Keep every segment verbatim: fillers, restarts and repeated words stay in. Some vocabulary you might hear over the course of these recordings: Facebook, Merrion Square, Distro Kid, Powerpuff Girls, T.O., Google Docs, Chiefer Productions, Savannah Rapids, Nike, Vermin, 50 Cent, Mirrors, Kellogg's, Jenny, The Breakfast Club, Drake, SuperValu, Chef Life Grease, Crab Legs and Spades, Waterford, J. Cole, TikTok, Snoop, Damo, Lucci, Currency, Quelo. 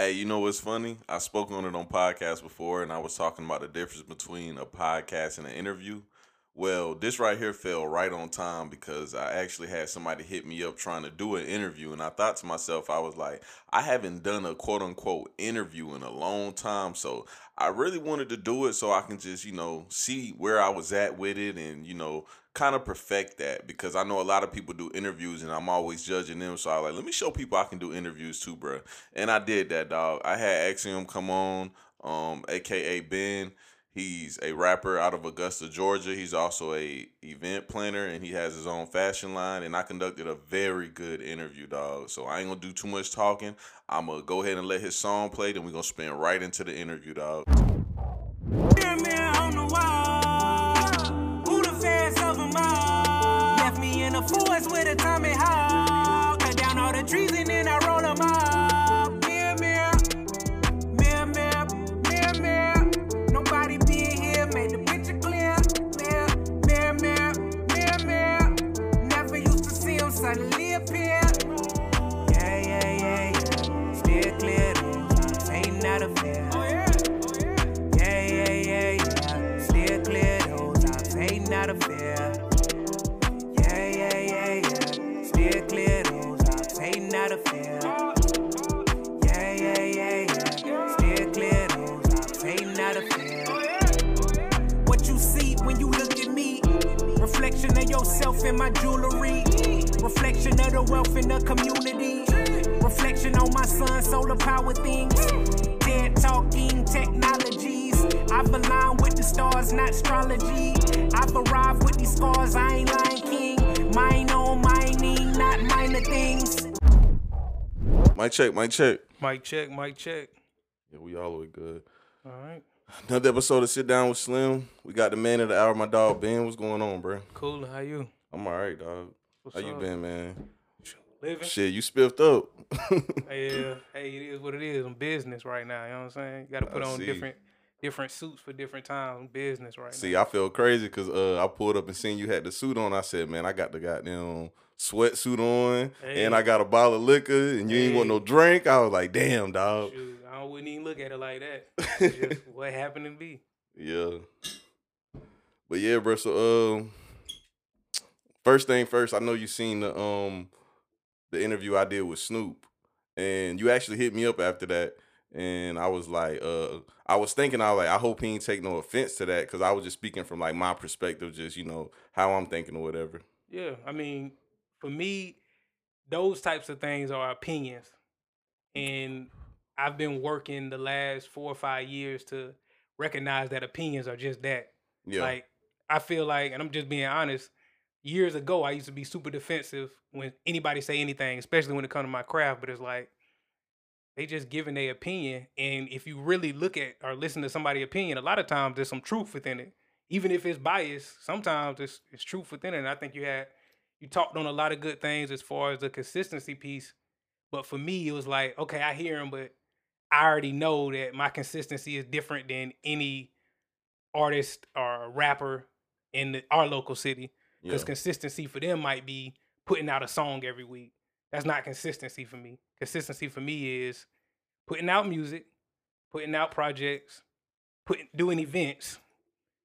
Hey, you know what's funny? I spoke on it on podcasts before, and I was talking about the difference between a podcast and an interview. Well, this right here fell right on time because I actually had somebody hit me up trying to do an interview. And I thought to myself, I was like, I haven't done a quote unquote interview in a long time. So I really wanted to do it so I can just, you know, see where I was at with it and, you know, kind of perfect that, because I know a lot of people do interviews and I'm always judging them. So I was like, let me show people I can do interviews too, bro. And I did that, dog. I had Axiom come on, um, A K A Ben. He's a rapper out of Augusta, Georgia. He's also a event planner, and he has his own fashion line. And I conducted a very good interview, dog. So I ain't going to do too much talking. I'm going to go ahead and let his song play, then we're going to spin right into the interview, dog. Yeah, man, on the wall. Who the fans of them all? Left me in the forest with a Tommy Hawk. Cut down all the trees and then I roll them all. Suddenly appear. Yeah, yeah, yeah, yeah. Still clear though, ain't not a fear. Oh yeah, oh yeah. Yeah, yeah, yeah, yeah. Still clear though, ain't not a fear. Yeah, yeah, yeah, yeah. Still clear though, ain't not a fear. Yeah, yeah, yeah, yeah. Still clear though, ain't not a fear. Oh yeah, oh yeah. What you see when you look at me, reflection of yourself in my jewelry. Reflection of the wealth in the community. Reflection on my son's solar power things. Dead talking technologies. I've aligned with the stars, not astrology. I've arrived with these scars, I ain't lying king. Mine on mining, not minor things. Mic check, mic check. Mic check, mic check. Yeah, we all the way good. All right. Another episode of Sit Down with Slim. We got the man of the hour, my dog Ben. What's going on, bro? Cool, how you? I'm all right, dog. What's How up? You been, man? Living. Shit, you spiffed up. Yeah. Hey, it is what it is. I'm business right now. You know what I'm saying? You got to put I on see. different different suits for different times. I'm business right see, now. See, I feel crazy because uh, I pulled up and seen you had the suit on. I said, man, I got the goddamn sweatsuit on, hey. and I got a bottle of liquor, and you hey. ain't want no drink. I was like, damn, dog. Shoot, I wouldn't even look at it like that. It's just what happened to be. Yeah. But yeah, bro, so... Uh, First thing first, I know you seen the um the interview I did with Snoop, and you actually hit me up after that, and I was like, uh, I was thinking, I was like, I hope he ain't take no offense to that, because I was just speaking from like my perspective, just you know how I'm thinking or whatever. Yeah, I mean, for me, those types of things are opinions, and I've been working the last four or five years to recognize that opinions are just that. Yeah, like I feel like, and I'm just being honest. Years ago, I used to be super defensive when anybody say anything, especially when it comes to my craft. But it's like they just giving their opinion, and if you really look at or listen to somebody's opinion, a lot of times there's some truth within it, even if it's biased. Sometimes it's it's truth within it. And I think you had you talked on a lot of good things as far as the consistency piece, but for me, it was like, okay, I hear him, but I already know that my consistency is different than any artist or rapper in the, our local city. Because yeah. consistency for them might be putting out a song every week. That's not consistency for me. Consistency for me is putting out music, putting out projects, putting doing events,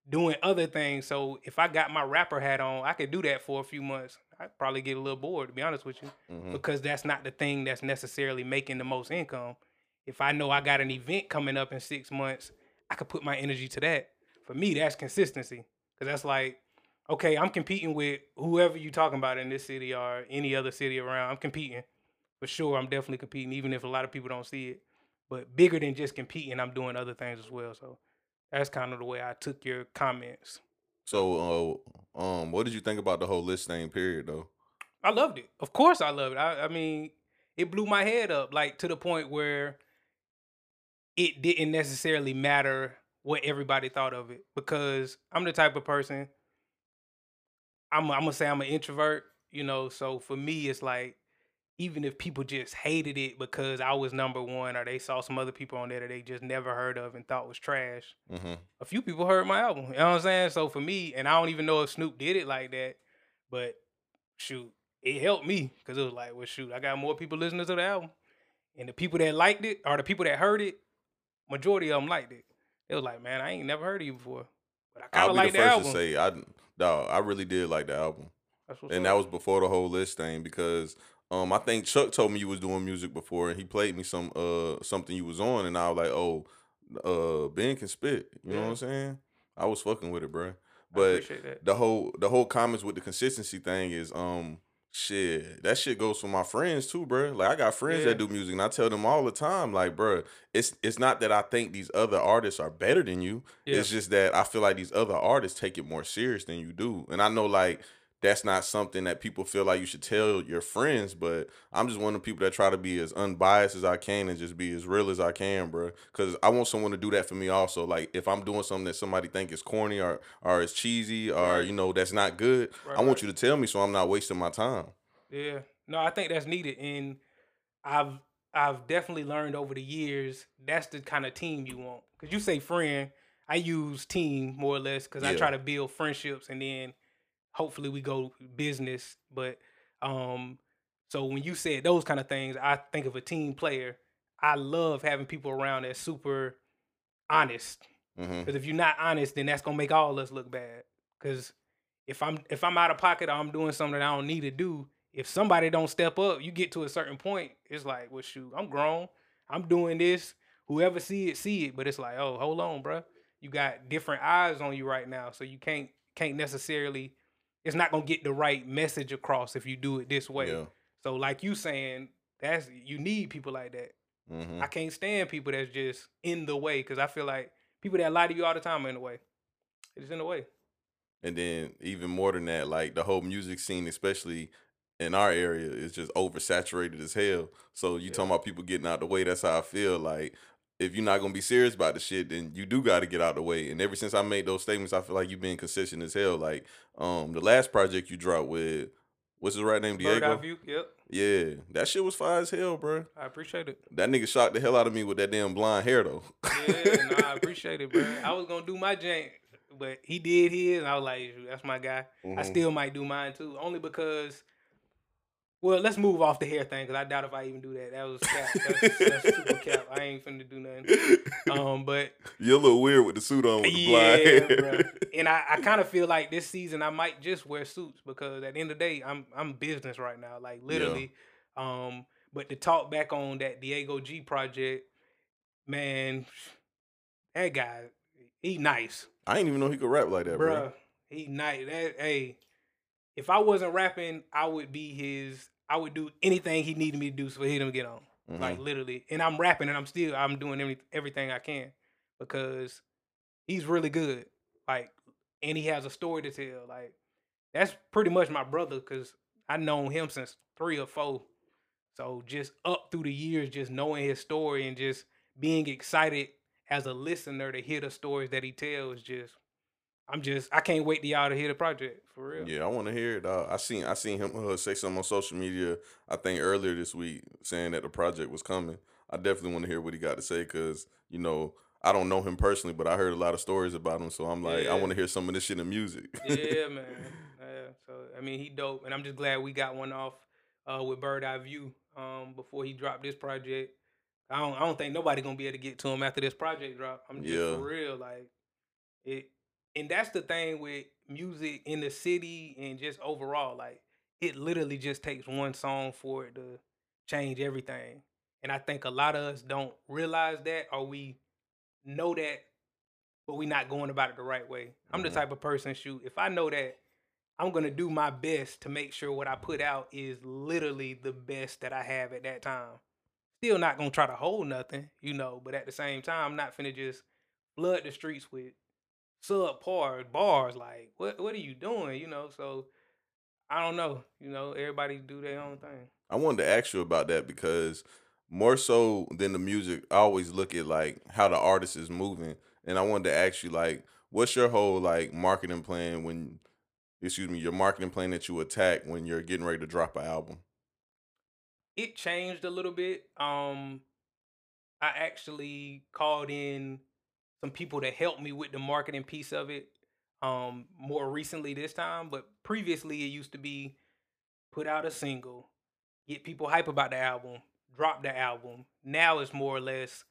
doing other things. So if I got my rapper hat on, I could do that for a few months. I'd probably get a little bored, to be honest with you, mm-hmm. because that's not the thing that's necessarily making the most income. If I know I got an event coming up in six months, I could put my energy to that. For me, that's consistency, because that's like, okay, I'm competing with whoever you talking about in this city or any other city around. I'm competing. For sure, I'm definitely competing, even if a lot of people don't see it. But bigger than just competing, I'm doing other things as well. So that's kind of the way I took your comments. So uh, um, what did you think about the whole list thing period, though? I loved it. Of course I loved it. I, I mean, it blew my head up, like to the point where it didn't necessarily matter what everybody thought of it, because I'm the type of person... I'm, I'm gonna say I'm an introvert, you know, so for me, it's like, even if people just hated it because I was number one, or they saw some other people on there that they just never heard of and thought was trash, mm-hmm. a few people heard my album, you know what I'm saying? So for me, and I don't even know if Snoop did it like that, but shoot, it helped me, because it was like, well, shoot, I got more people listening to the album. And the people that liked it, or the people that heard it, majority of them liked it. It was like, man, I ain't never heard of you before. But I kind of liked the, the album. I'll be the first to say, I, dog, I really did like the album. And that was before the whole list thing, because um, I think Chuck told me you was doing music before, and he played me some uh something you was on, and I was like, oh, uh, Ben can spit. You yeah. know what I'm saying? I was fucking with it, bro. But the whole the whole comments with the consistency thing is um shit. That shit goes for my friends too, bro. Like I got friends yeah. that do music, and I tell them all the time, like, bro, it's it's not that I think these other artists are better than you. Yeah. It's just that I feel like these other artists take it more serious than you do, and I know like. That's not something that people feel like you should tell your friends, but I'm just one of the people that try to be as unbiased as I can and just be as real as I can, bro. Because I want someone to do that for me also. Like, if I'm doing something that somebody think is corny or or is cheesy or, you know, that's not good, right, I want right. you to tell me so I'm not wasting my time. Yeah. No, I think that's needed. And I've I've definitely learned over the years that's the kind of team you want. Because you say friend, I use team more or less because yeah. I try to build friendships and then hopefully we go business, but um, so when you said those kind of things, I think of a team player. I love having people around that's super honest, because mm-hmm. if you're not honest, then that's gonna make all of us look bad. Because if I'm if I'm out of pocket or I'm doing something that I don't need to do, if somebody don't step up, you get to a certain point, it's like, well, shoot, I'm grown, I'm doing this. Whoever see it, see it. But it's like, oh, hold on, bro, you got different eyes on you right now, so you can't can't necessarily. It's not gonna get the right message across if you do it this way. Yeah. So, like you saying, that's you need people like that. Mm-hmm. I can't stand people that's just in the way, because I feel like people that lie to you all the time are in the way. It's in the way. And then even more than that, like the whole music scene, especially in our area, is just oversaturated as hell. So you yeah. talking about people getting out the way? That's how I feel. Like if you're not gonna be serious about the shit, then you do gotta get out of the way. And ever since I made those statements, I feel like you've been consistent as hell. Like, um, the last project you dropped with, what's his right name, Diego? Bird Eye View, yep. Yeah, that shit was fire as hell, bro. I appreciate it. That nigga shocked the hell out of me with that damn blonde hair, though. Yeah, no, I appreciate it, bro. I was gonna do my jank, but he did his, and I was like, that's my guy. Mm-hmm. I still might do mine too, only because. Well, let's move off the hair thing, because I doubt if I even do that. That was cap. That's, that's super cap. I ain't finna do nothing. Um, but you're a little weird with the suit on with the yeah, blind hair. Bro. And I, I kind of feel like this season I might just wear suits, because at the end of the day, I'm I'm business right now. Like, literally. Yeah. Um, but to talk back on that Diego G project, man, that guy, he nice. I didn't even know he could rap like that, bro. Bro, he nice. That, hey, if I wasn't rapping, I would be his... I would do anything he needed me to do for him to get on. Mm-hmm. Like, literally. And I'm rapping, and I'm still, I'm doing every, everything I can, because he's really good. Like, and he has a story to tell. Like, that's pretty much my brother, because I've known him since three or four. So just up through the years, just knowing his story and just being excited as a listener to hear the stories that he tells, just... I'm just, I can't wait to y'all to hear the project, for real. Yeah, I want to hear it. Uh, I seen I seen him uh, say something on social media, I think earlier this week, saying that the project was coming. I definitely want to hear what he got to say, because, you know, I don't know him personally, but I heard a lot of stories about him, so I'm like, yeah. I want to hear some of this shit in music. Yeah, man. Yeah, so, I mean, he dope, and I'm just glad we got one off uh, with Bird Eye View um, before he dropped this project. I don't, I don't think nobody going to be able to get to him after this project drop. I'm just yeah. for real, like, it... And that's the thing with music in the city and just overall, like, it literally just takes one song for it to change everything. And I think a lot of us don't realize that, or we know that, but we not going about it the right way. I'm mm-hmm. the type of person, shoot, if I know that, I'm going to do my best to make sure what I put out is literally the best that I have at that time. Still not going to try to hold nothing, you know, but at the same time, I'm not finna just flood the streets with subpar bars, like, what what are you doing, you know? So I don't know, you know, everybody do their own thing. I wanted to ask you about that, because more so than the music, I always look at like how the artist is moving. And I wanted to ask you, like, what's your whole like marketing plan when excuse me your marketing plan that you attack when you're getting ready to drop an album? It changed a little bit. um I actually called in some people to help me with the marketing piece of it um, more recently this time. But previously it used to be put out a single, get people hype about the album, drop the album. Now it's more or less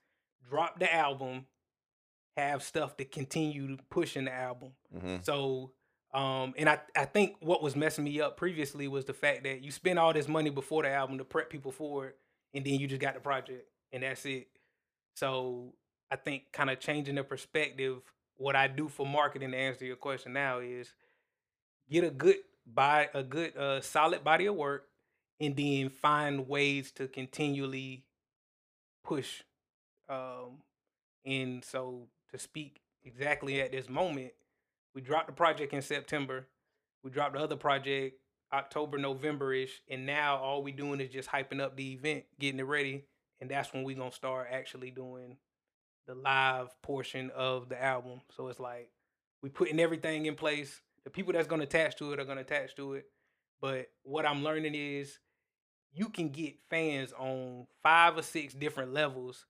drop the album, have stuff to continue pushing the album. Mm-hmm. So, um, and I, I think what was messing me up previously was the fact that you spend all this money before the album to prep people for it, and then you just got the project, and that's it. So I think kind of changing the perspective, what I do for marketing to answer your question now is get a good, buy a good uh, solid body of work, and then find ways to continually push. Um, and so to speak exactly at this moment, we dropped the project in September. We dropped the other project October, November-ish. And now all we doing is just hyping up the event, getting it ready. And that's when we going to start actually doing the live portion of the album. So it's like we putting everything in place. The people that's going to attach to it are going to attach to it. But what I'm learning is you can get fans on five or six different levels,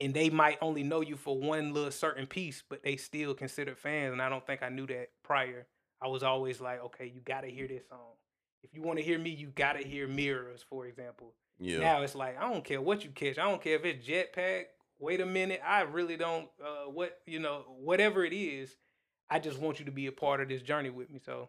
and they might only know you for one little certain piece, but they still consider fans. And I don't think I knew that prior. I was always like, okay, you got to hear this song. If you want to hear me, you got to hear Mirrors, for example. Yeah. Now it's like, I don't care what you catch. I don't care if it's Jetpack. Wait a minute. I really don't, uh, what, you know, whatever it is, I just want you to be a part of this journey with me. So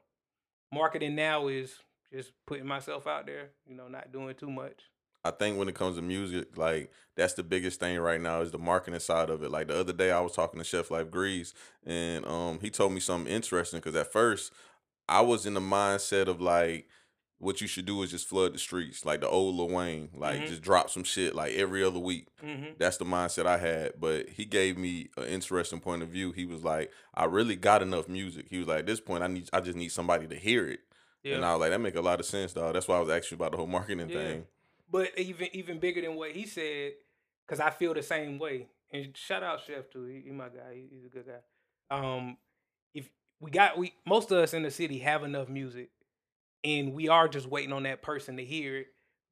marketing now is just putting myself out there, you know, not doing too much. I think when it comes to music, like, that's the biggest thing right now is the marketing side of it. Like, the other day I was talking to Chef Life Grease, and um, he told me something interesting, because at first I was in the mindset of, like, what you should do is just flood the streets, like the old Lil Wayne, like, mm-hmm. just drop some shit, like, every other week. Mm-hmm. That's the mindset I had, but he gave me an interesting point of view. He was like, I really got enough music. He was like, at this point, I need, I just need somebody to hear it. Yeah. And I was like, that make a lot of sense, dog. That's why I was asking about the whole marketing yeah. thing. But even even bigger than what he said, because I feel the same way. And shout out Chef too. He, he my guy. He, he's a good guy. Um, if we got we most of us in the city have enough music, and we are just waiting on that person to hear it.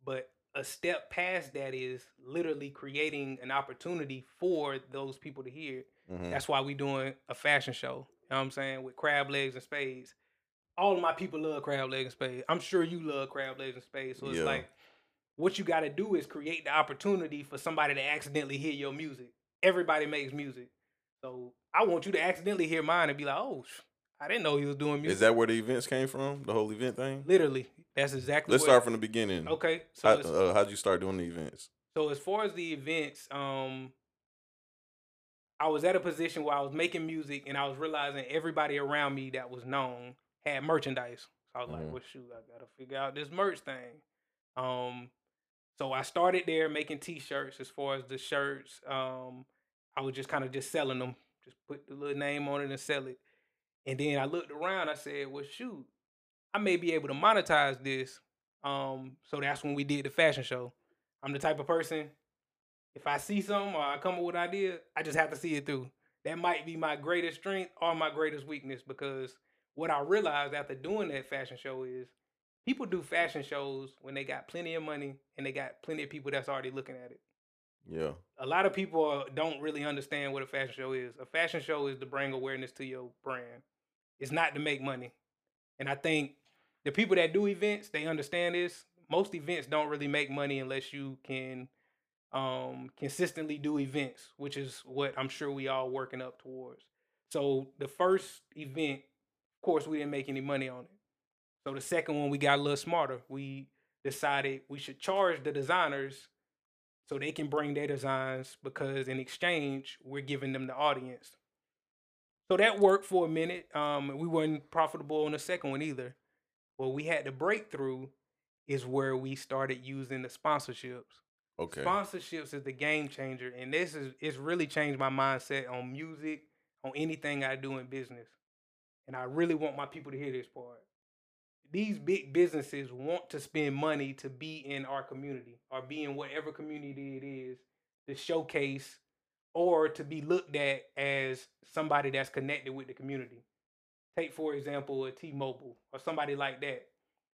But a step past that is literally creating an opportunity for those people to hear it. Mm-hmm. That's why we doing a fashion show. You know what I'm saying? With Crab Legs and Spades. All of my people love Crab Legs and Spades. I'm sure you love Crab Legs and Spades. So it's yeah. like, what you got to do is create the opportunity for somebody to accidentally hear your music. Everybody makes music. So I want you to accidentally hear mine and be like, oh, I didn't know he was doing music. Is that where the events came from? The whole event thing? Literally. That's exactly Let's start from the beginning. Okay. So How, uh, how'd you start doing the events? So as far as the events, um, I was at a position where I was making music, and I was realizing everybody around me that was known had merchandise. So I was mm-hmm. like, well, shoot, I got to figure out this merch thing. Um, So I started there making T-shirts. As far as the shirts, um, I was just kind of just selling them. Just put the little name on it and sell it. And then I looked around. I said, well, shoot, I may be able to monetize this. Um, so that's when we did the fashion show. I'm the type of person, if I see something or I come up with an idea, I just have to see it through. That might be my greatest strength or my greatest weakness, because what I realized after doing that fashion show is, people do fashion shows when they got plenty of money and they got plenty of people that's already looking at it. Yeah. A lot of people are, don't really understand what a fashion show is. A fashion show is to bring awareness to your brand. It's not to make money. And I think the people that do events, they understand this. Most events don't really make money unless you can um, consistently do events, which is what I'm sure we all working up towards. So the first event, of course, we didn't make any money on it. So the second one, we got a little smarter. We decided we should charge the designers so they can bring their designs, because in exchange, we're giving them the audience. So that worked for a minute. Um, we weren't profitable on the second one either. Well, we had the breakthrough is where we started using the sponsorships. Okay. Sponsorships is the game changer. And this is, it's really changed my mindset on music, on anything I do in business. And I really want my people to hear this part. These big businesses want to spend money to be in our community or be in whatever community it is to showcase or to be looked at as somebody that's connected with the community. Take, for example, a T-Mobile or somebody like that.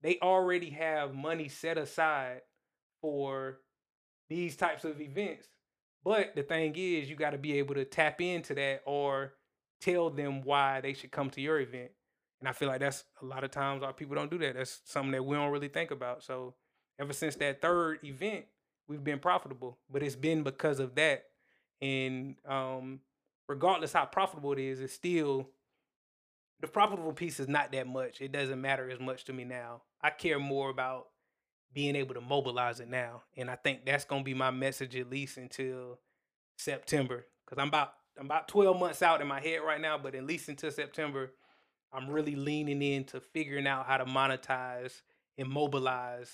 They already have money set aside for these types of events. But the thing is, you got to be able to tap into that or tell them why they should come to your event. And I feel like that's a lot of times our people don't do that. That's something that we don't really think about. So ever since that third event, we've been profitable, but it's been because of that. And um, regardless how profitable it is, it's still, the profitable piece is not that much. It doesn't matter as much to me now. I care more about being able to mobilize it now. And I think that's going to be my message at least until September. Because I'm about, I'm about twelve months out in my head right now, but at least until September, I'm really leaning into figuring out how to monetize and mobilize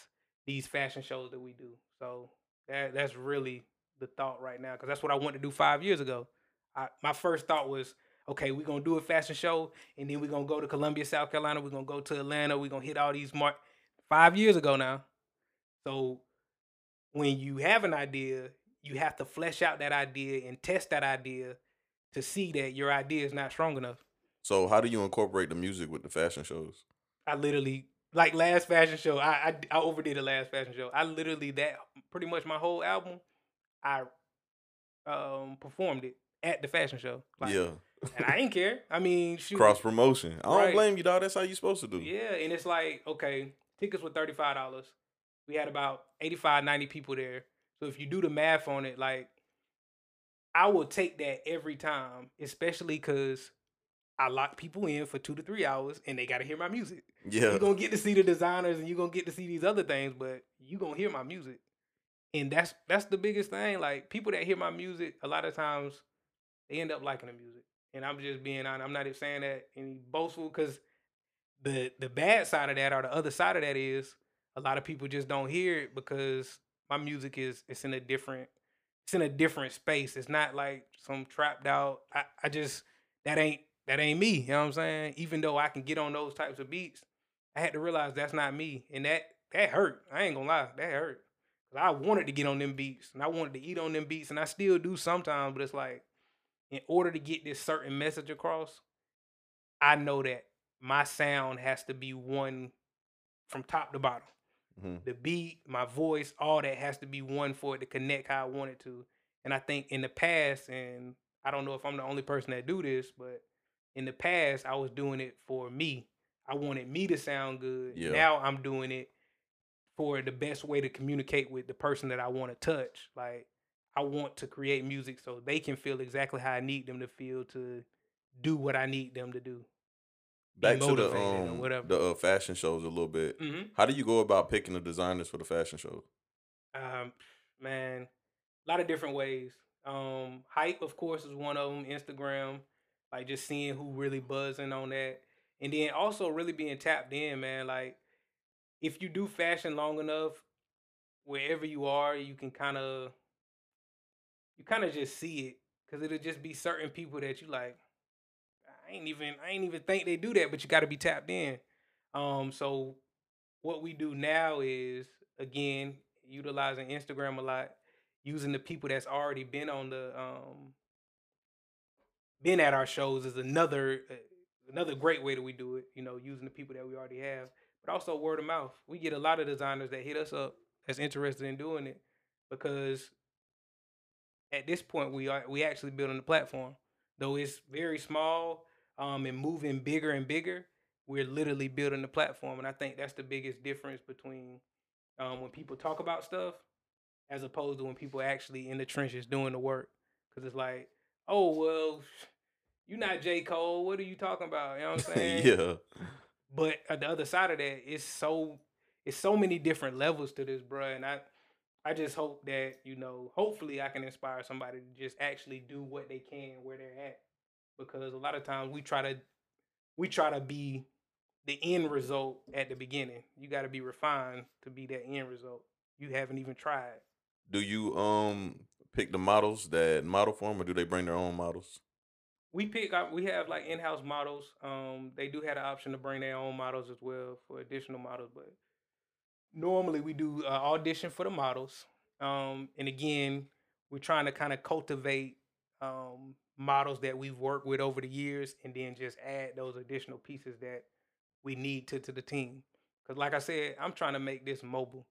these fashion shows that we do. So that, that's really the thought right now, because that's what I wanted to do five years ago. I, my first thought was, okay, we're going to do a fashion show, and then we're going to go to Columbia, South Carolina. We're going to go to Atlanta. We're going to hit all these mark. Five years ago now. So when you have an idea, you have to flesh out that idea and test that idea to see that your idea is not strong enough. So how do you incorporate the music with the fashion shows? I literally, like last fashion show, I, I, I overdid the last fashion show. I literally, that pretty much my whole album, I um, performed it at the fashion show. Like, yeah. And I didn't care. I mean, shoot. Cross promotion. I don't right. blame you, dog. That's how you're supposed to do. Yeah. And it's like, okay, tickets were thirty-five dollars. We had about eighty-five, ninety people there. So if you do the math on it, like, I will take that every time, especially because I lock people in for two to three hours and they got to hear my music. Yeah. You're going to get to see the designers and you're going to get to see these other things, but you're going to hear my music. And that's that's the biggest thing. Like, people that hear my music, a lot of times, they end up liking the music. And I'm just being honest. I'm not even saying that any boastful, because the, the bad side of that, or the other side of that, is a lot of people just don't hear it because my music is, it's in a different, it's in a different space. It's not like some trapped out. I, I just, that ain't, that ain't me. You know what I'm saying? Even though I can get on those types of beats, I had to realize that's not me. And that, that hurt. I ain't gonna lie. That hurt. Cause I wanted to get on them beats and I wanted to eat on them beats, and I still do sometimes, but it's like, in order to get this certain message across, I know that my sound has to be one from top to bottom. Mm-hmm. The beat, my voice, all that has to be one for it to connect how I want it to. And I think in the past, and I don't know if I'm the only person that do this, but in the past, I was doing it for me. I wanted me to sound good. Yeah. Now I'm doing it for the best way to communicate with the person that I want to touch. Like, I want to create music so they can feel exactly how I need them to feel to do what I need them to do. Back to the um, the uh, fashion shows a little bit. Mm-hmm. How do you go about picking the designers for the fashion shows? Um, man, a lot of different ways. Um, hype, of course, is one of them. Instagram, like just seeing who really buzzing on that, and then also really being tapped in, man. Like, if you do fashion long enough, wherever you are, you can kind of you kind of just see it, because it'll just be certain people that you like. I ain't even I ain't even think they do that, but you got to be tapped in. Um, so what we do now is, again, utilizing Instagram a lot, using the people that's already been on the um, been at our shows is another uh, another great way that we do it. You know, using the people that we already have, but also word of mouth. We get a lot of designers that hit us up that's interested in doing it, because at this point we are we actually building the platform, though it's very small. Um, and moving bigger and bigger, we're literally building the platform. And I think that's the biggest difference between um, when people talk about stuff as opposed to when people actually in the trenches doing the work. Because it's like, oh, well, you're not J. Cole. What are you talking about? You know what I'm saying? Yeah. But at the other side of that, it's so it's so many different levels to this, bro. And I, I just hope that, you know, hopefully I can inspire somebody to just actually do what they can where they're at. Because a lot of times we try to we try to be the end result at the beginning. You got to be refined to be that end result. You haven't even tried. Do you um pick the models that model for them, or do they bring their own models? We pick. We have like in-house models. Um, they do have the option to bring their own models as well for additional models. But normally we do uh, audition for the models. Um, and again, we're trying to kind of cultivate Um, models that we've worked with over the years, and then just add those additional pieces that we need to to the team. Because like I said, I'm trying to make this mobile.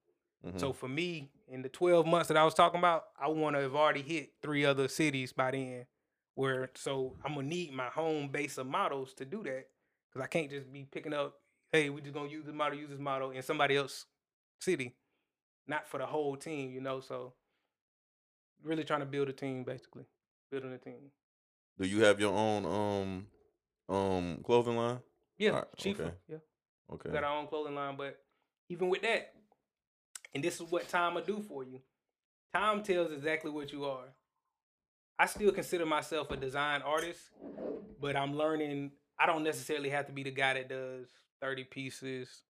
Mm-hmm. So for me, in the twelve months that I was talking about, I want to have already hit three other cities by then. Where so I'm going to need my home base of models to do that, because I can't just be picking up, hey, we're just going to use this model, use this model in somebody else's city. not for the whole team, you know. So really trying to build a team, basically building a team. Do you have your own um um clothing line? Yeah, right, Chief. Okay. Yeah. Okay. We got our own clothing line, but even with that, and this is what time will do for you. Time tells exactly what you are. I still consider myself a design artist, but I'm learning. I don't necessarily have to be the guy that does thirty pieces,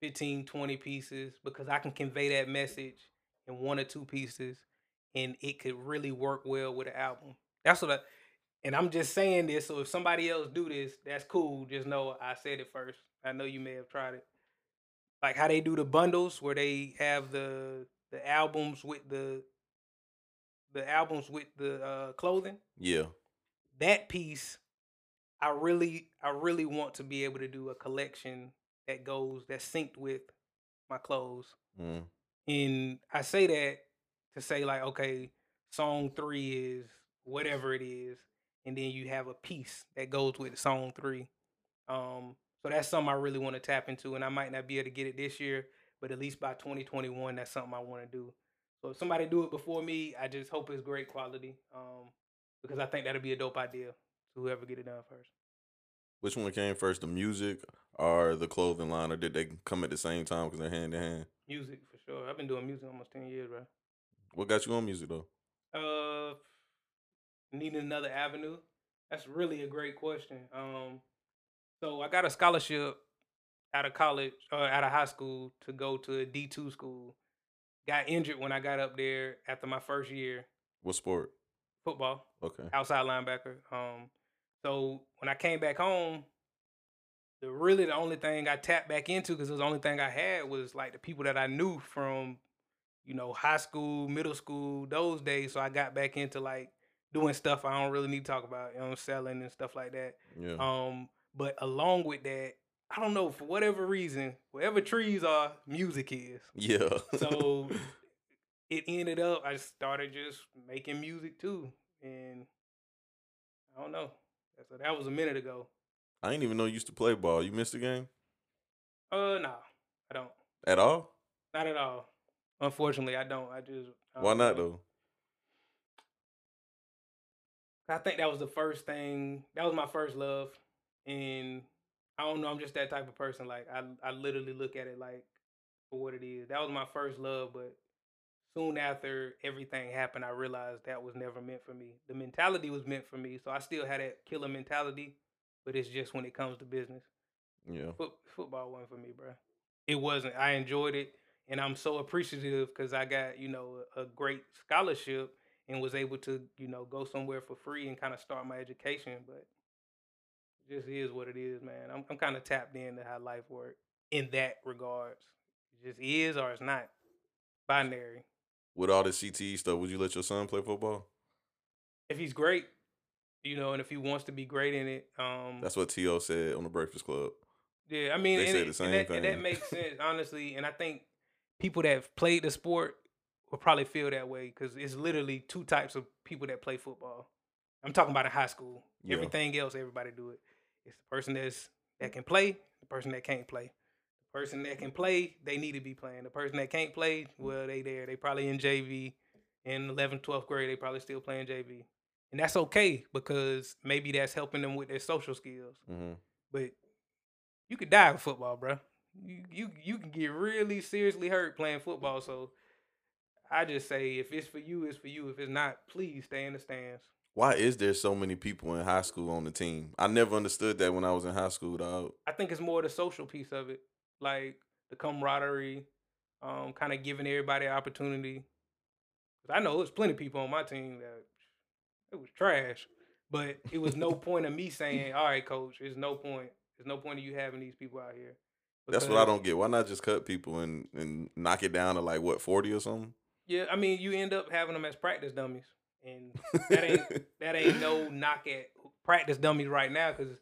fifteen, twenty pieces, because I can convey that message in one or two pieces, and it could really work well with an album. That's what I... And I'm just saying this, so if somebody else do this, that's cool. Just know I said it first. I know you may have tried it. Like how they do the bundles where they have the the albums with the the albums with the uh, clothing. Yeah. That piece, I really I really want to be able to do a collection that goes that's synced with my clothes. Mm. And I say that to say like, okay, song three is whatever it is. And then you have a piece that goes with song three. Um, so that's something I really want to tap into. And I might not be able to get it this year, but at least by twenty twenty-one, that's something I want to do. So if somebody do it before me, I just hope it's great quality. Um, because I think that'll be a dope idea to whoever get it done first. Which one came first, the music or the clothing line? Or did they come at the same time because they're hand in hand? Music, for sure. I've been doing music almost ten years, bro. What got you on music, though? Uh... Needing another avenue? That's really a great question. Um, so I got a scholarship out of college, or out of high school, to go to a D two school. Got injured when I got up there after my first year. What sport? Football. Okay. Outside linebacker. Um, so when I came back home, the really the only thing I tapped back into, because it was the only thing I had, was like the people that I knew from, you know, high school, middle school, those days. So I got back into like doing stuff I don't really need to talk about, you know, selling and stuff like that. Yeah. Um, but along with that, I don't know, for whatever reason, wherever trees are, music is. Yeah. So it ended up, I started just making music too. And I don't know. So that was a minute ago. I didn't even know you used to play ball. You missed the game? Uh, no, I don't. At all? Not at all. Unfortunately, I don't. I just. I don't Why not know. Though? I think that was the first thing. That was my first love. And I don't know. I'm just that type of person. Like, I, I literally look at it, like, for what it is. That was my first love. But soon after everything happened, I realized that was never meant for me. The mentality was meant for me. So I still had that killer mentality. But it's just when it comes to business. Yeah. Foot, football wasn't for me, bro. It wasn't. I enjoyed it. And I'm so appreciative because I got, you know, a, a great scholarship. And was able to, you know, go somewhere for free and kind of start my education. But it just is what it is, man. I'm I'm kind of tapped into how life works in that regards. It just is or it's not. Binary. With all the C T E stuff, would you let your son play football? If he's great, you know, and if he wants to be great in it. Um, That's what T O said on The Breakfast Club. Yeah, I mean, they said it, the same and that, thing. And that makes sense, honestly. And I think people that have played the sport will probably feel that way because it's literally two types of people that play football. I'm talking about in high school. Yeah. Everything else, everybody do it. It's the person that's that can play, the person that can't play. The person that can play, they need to be playing. The person that can't play, well, they there. They probably in J V. In eleventh, twelfth grade, they probably still playing J V. And that's okay because maybe that's helping them with their social skills. Mm-hmm. But you could die with football, bro. You, you, you can get really seriously hurt playing football, so I just say, if it's for you, it's for you. If it's not, please stay in the stands. Why is there so many people in high school on the team? I never understood that when I was in high school, dog. I think it's more the social piece of it. Like, the camaraderie, um, kind of giving everybody an opportunity. Because I know there's plenty of people on my team that it was trash. But it was no point of me saying, all right, coach, there's no point. There's no point of you having these people out here. Because that's what I don't get. Why not just cut people and, and knock it down to, like, what, forty or something? Yeah, I mean, you end up having them as practice dummies, and that ain't that ain't no knock at practice dummies right now because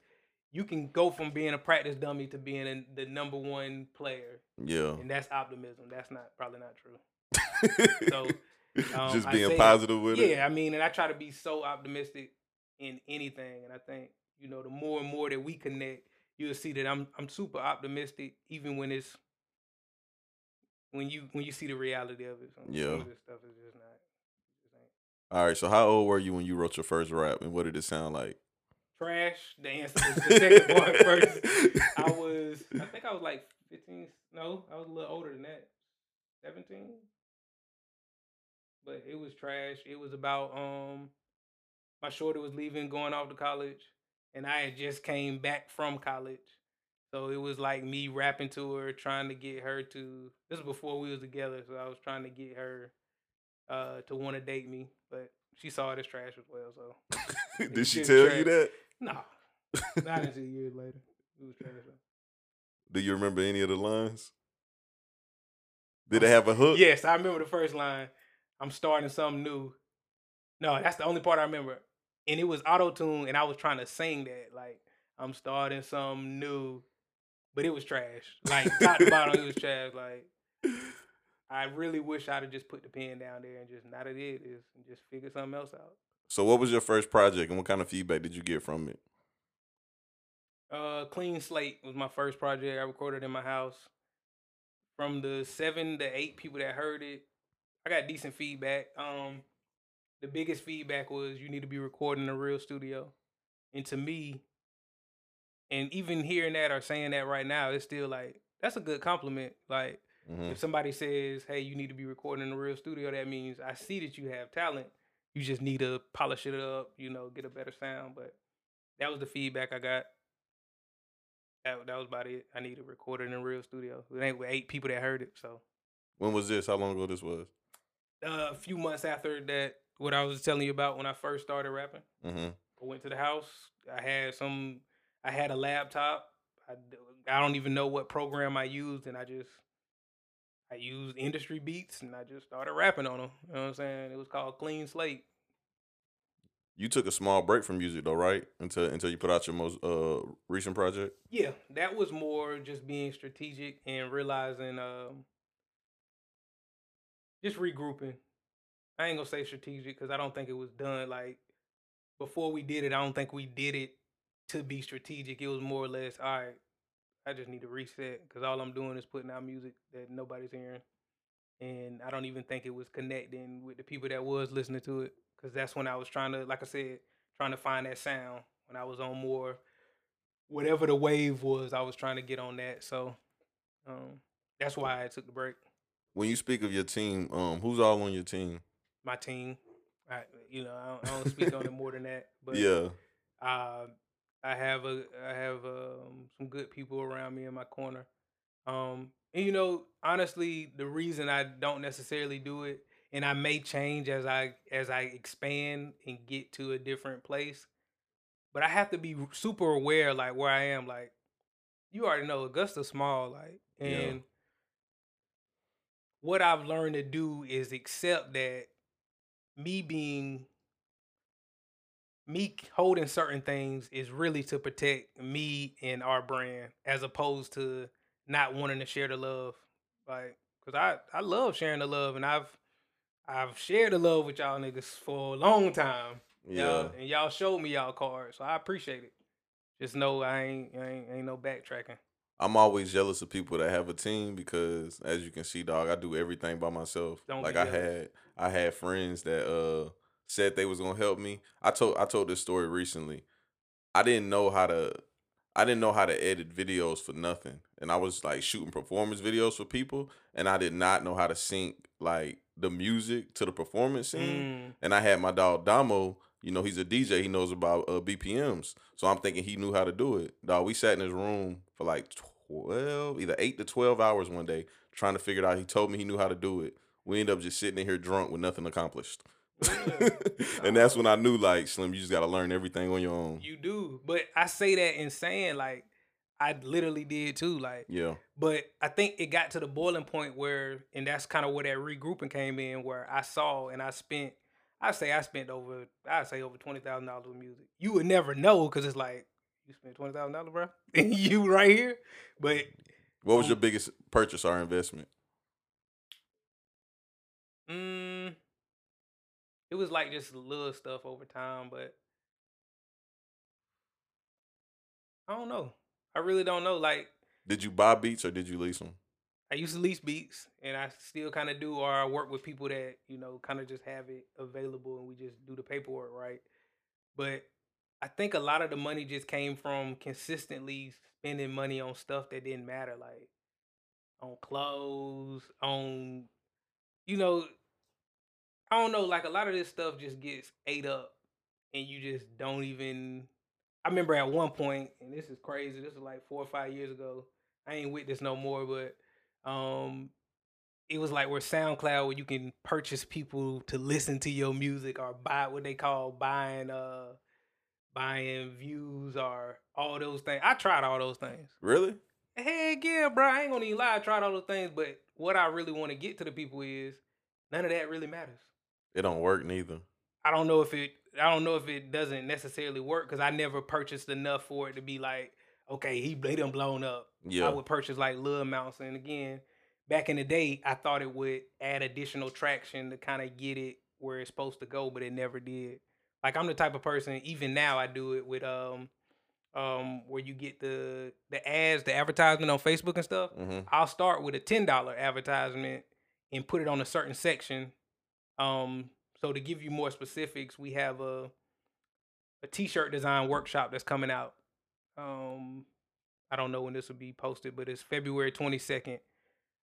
you can go from being a practice dummy to being a, the number one player. Yeah, and that's optimism. That's not probably not true. So um, just being say, positive with yeah, it. Yeah, I mean, and I try to be so optimistic in anything, and I think you know the more and more that we connect, you'll see that I'm I'm super optimistic even when it's when you when you see the reality of it. Yeah. Some of this stuff is just not. Just ain't. All right. So how old were you when you wrote your first rap, and what did it sound like? Trash. The answer is the second one first. I was. I think I was like fifteen. No, I was a little older than that. seventeen. But it was trash. It was about um, my shorty was leaving, going off to college, and I had just came back from college. So it was like me rapping to her, trying to get her to. This was before we was together, so I was trying to get her uh, to want to date me, but she saw it as trash as well. So did she tell trash. you that? No, not until years later. It was trash. Do you remember any of the lines? Did it have a hook? Yes, I remember the first line. I'm starting something new. No, that's the only part I remember. And it was auto-tune, and I was trying to sing that. Like, I'm starting something new. But it was trash. Like, top to bottom, it was trash. Like, I really wish I'd have just put the pen down there and just not it is and just figure something else out. So what was your first project, and what kind of feedback did you get from it? Uh, Clean Slate was my first project. I recorded in my house. From the seven to eight people that heard it, I got decent feedback. Um, the biggest feedback was you need to be recording in a real studio. And to me, and even hearing that or saying that right now, it's still like, that's a good compliment. Like, mm-hmm. if somebody says, hey, you need to be recording in a real studio, that means I see that you have talent. You just need to polish it up, you know, get a better sound. But that was the feedback I got. That, that was about it. I need to record it in a real studio. It ain't with eight people that heard it, so. When was this? How long ago this was? Uh, a few months after that, what I was telling you about when I first started rapping. Mm-hmm. I went to the house. I had some, I had a laptop. I, I don't even know what program I used, and I just, I used industry beats, and I just started rapping on them. You know what I'm saying? It was called Clean Slate. You took a small break from music, though, right? Until until you put out your most uh, recent project? Yeah, that was more just being strategic and realizing... Um, Just regrouping. I ain't gonna say strategic because I don't think it was done. Like, before we did it, I don't think we did it to be strategic. It was more or less, all right, I just need to reset because all I'm doing is putting out music that nobody's hearing. And I don't even think it was connecting with the people that was listening to it because that's when I was trying to, like I said, trying to find that sound. When I was on more, whatever the wave was, I was trying to get on that. So um, that's why I took the break. When you speak of your team, um, who's all on your team? My team, I, you know, I don't, I don't speak on it more than that. But yeah, uh, I have a, I have um, some good people around me in my corner. Um, and you know, honestly, the reason I don't necessarily do it, and I may change as I as I expand and get to a different place, but I have to be super aware, like where I am. Like, you already know, Augusta's small, like, and. Yeah. What I've learned to do is accept that me being, me holding certain things is really to protect me and our brand as opposed to not wanting to share the love. Like, cause I, I love sharing the love, and I've, I've shared the love with y'all niggas for a long time. Yeah. Y'all, and y'all showed me y'all cards. So I appreciate it. Just know I ain't, I ain't, ain't no backtracking. I'm always jealous of people that have a team because, as you can see, dog, I do everything by myself. Don't like I had, I had friends that uh, said they was gonna help me. I told, I told this story recently. I didn't know how to, I didn't know how to edit videos for nothing, and I was like shooting performance videos for people, and I did not know how to sync like the music to the performance scene. Mm. And I had my dog Damo. You know, he's a D J. He knows about uh, B P Ms. So I'm thinking he knew how to do it. Dog, we sat in his room for like twelve, either eight to twelve hours one day trying to figure it out. He told me he knew how to do it. We ended up just sitting in here drunk with nothing accomplished. Yeah. And that's when I knew, like, Slim, you just got to learn everything on your own. You do. But I say that in saying, like, I literally did too. Like, yeah. But I think it got to the boiling point where, and that's kind of where that regrouping came in, where I saw and I spent, I say I spent over, I say over twenty thousand dollars on music. You would never know because it's like, you spent twenty thousand dollars, bro? And you right here? But what was um, your biggest purchase or investment? Mm, it was like just little stuff over time, but I don't know. I really don't know. Like, did you buy beats or did you lease them? I used to lease beats, and I still kind of do, or I work with people that, you know, kind of just have it available, and we just do the paperwork, right? But I think a lot of the money just came from consistently spending money on stuff that didn't matter, like on clothes, on, you know, I don't know, like a lot of this stuff just gets ate up, and you just don't even... I remember at one point, and this is crazy, this was like four or five years ago, I ain't with this no more, but um, it was like where SoundCloud, where you can purchase people to listen to your music, or buy what they call buying uh, buying views, or all those things. I tried all those things. Really? Heck yeah, bro. I ain't gonna even lie, I tried all those things, but what I really want to get to the people is none of that really matters. It don't work neither. I don't know if it... I don't know if it doesn't necessarily work, because I never purchased enough for it to be like, okay, he they done blown up. Yeah. I would purchase like little amounts. And again, back in the day, I thought it would add additional traction to kind of get it where it's supposed to go, but it never did. Like, I'm the type of person, even now I do it with um um where you get the the ads, the advertisement on Facebook and stuff. Mm-hmm. I'll start with a ten dollar advertisement and put it on a certain section. Um So to give you more specifics, we have a a t-shirt design workshop that's coming out. Um, I don't know when this will be posted, but it's February twenty-second.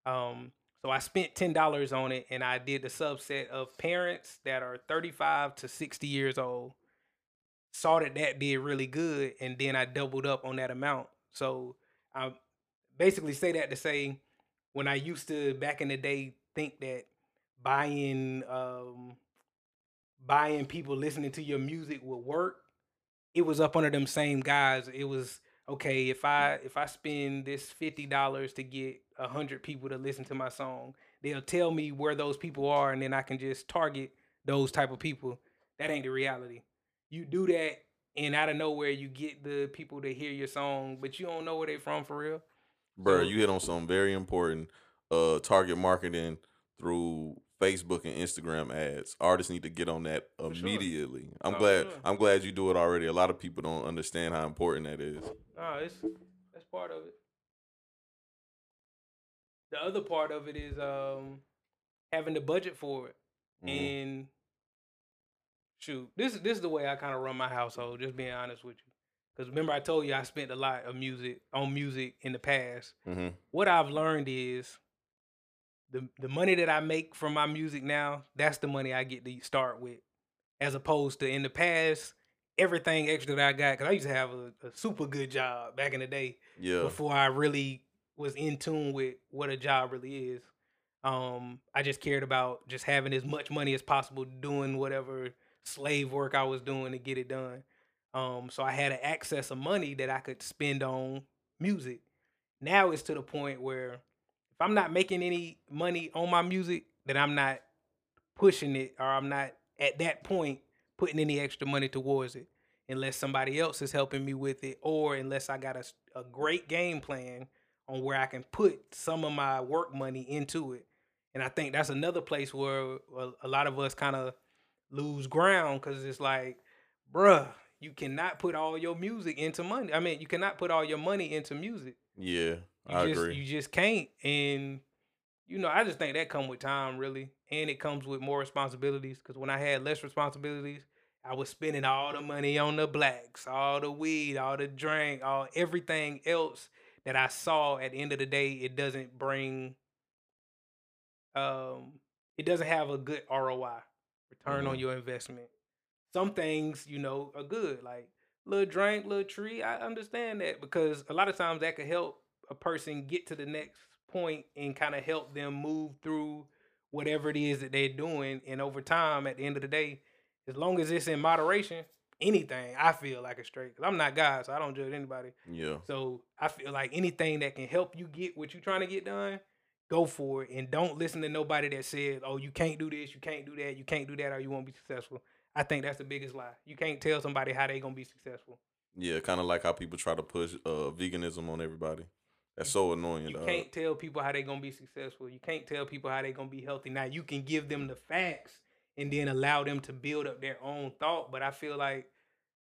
Um, so I spent ten dollars on it, and I did the subset of parents that are thirty-five to sixty years old. Saw that that did really good, and then I doubled up on that amount. So I basically say that to say, when I used to, back in the day, think that buying... Um, buying people listening to your music would work, it was up under them same guys. It was, okay, if I if I spend this fifty dollars to get one hundred people to listen to my song, they'll tell me where those people are, and then I can just target those type of people. That ain't the reality. You do that, and out of nowhere, you get the people to hear your song, but you don't know where they from for real. Bro, you hit on something very important, uh, target marketing through Facebook and Instagram ads. Artists need to get on that immediately. Sure. I'm oh, glad sure. I'm glad you do it already. A lot of people don't understand how important that is. Oh, it's that's part of it. The other part of it is um having the budget for it. Mm-hmm. And shoot, this this is the way I kind of run my household, just being honest with you. Because remember I told you I spent a lot of music on music in the past. Mm-hmm. What I've learned is The the money that I make from my music now, that's the money I get to start with. As opposed to in the past, everything extra that I got, because I used to have a, a super good job back in the day. Yeah. Before I really was in tune with what a job really is. Um, I just cared about just having as much money as possible, doing whatever slave work I was doing to get it done. Um, so I had an access of money that I could spend on music. Now it's to the point where if I'm not making any money on my music, then I'm not pushing it, or I'm not at that point putting any extra money towards it, unless somebody else is helping me with it, or unless I got a, a great game plan on where I can put some of my work money into it. And I think that's another place where a, a lot of us kind of lose ground, because it's like, bruh, you cannot put all your music into money. I mean, you cannot put all your money into music. Yeah. You I just, agree. You just can't. And, you know, I just think that comes with time, really. And it comes with more responsibilities. Because when I had less responsibilities, I was spending all the money on the blacks, all the weed, all the drink, all everything else that I saw at the end of the day, it doesn't bring, um, it doesn't have a good R O I, return mm-hmm. on your investment. Some things, you know, are good. Like, little drink, little tree, I understand that. Because a lot of times that could help a person get to the next point and kind of help them move through whatever it is that they're doing. And over time, at the end of the day, as long as it's in moderation, anything I feel like it's straight. Cause I'm not God, so I don't judge anybody. Yeah. So I feel like anything that can help you get what you're trying to get done, go for it. And don't listen to nobody that says, oh, you can't do this, you can't do that, you can't do that, or you won't be successful. I think that's the biggest lie. You can't tell somebody how they're going to be successful. Yeah. Kind of like how people try to push uh, veganism on everybody. That's so annoying. You dog. Can't tell people how they're going to be successful. You can't tell people how they're going to be healthy. Now, you can give them the facts and then allow them to build up their own thought. But I feel like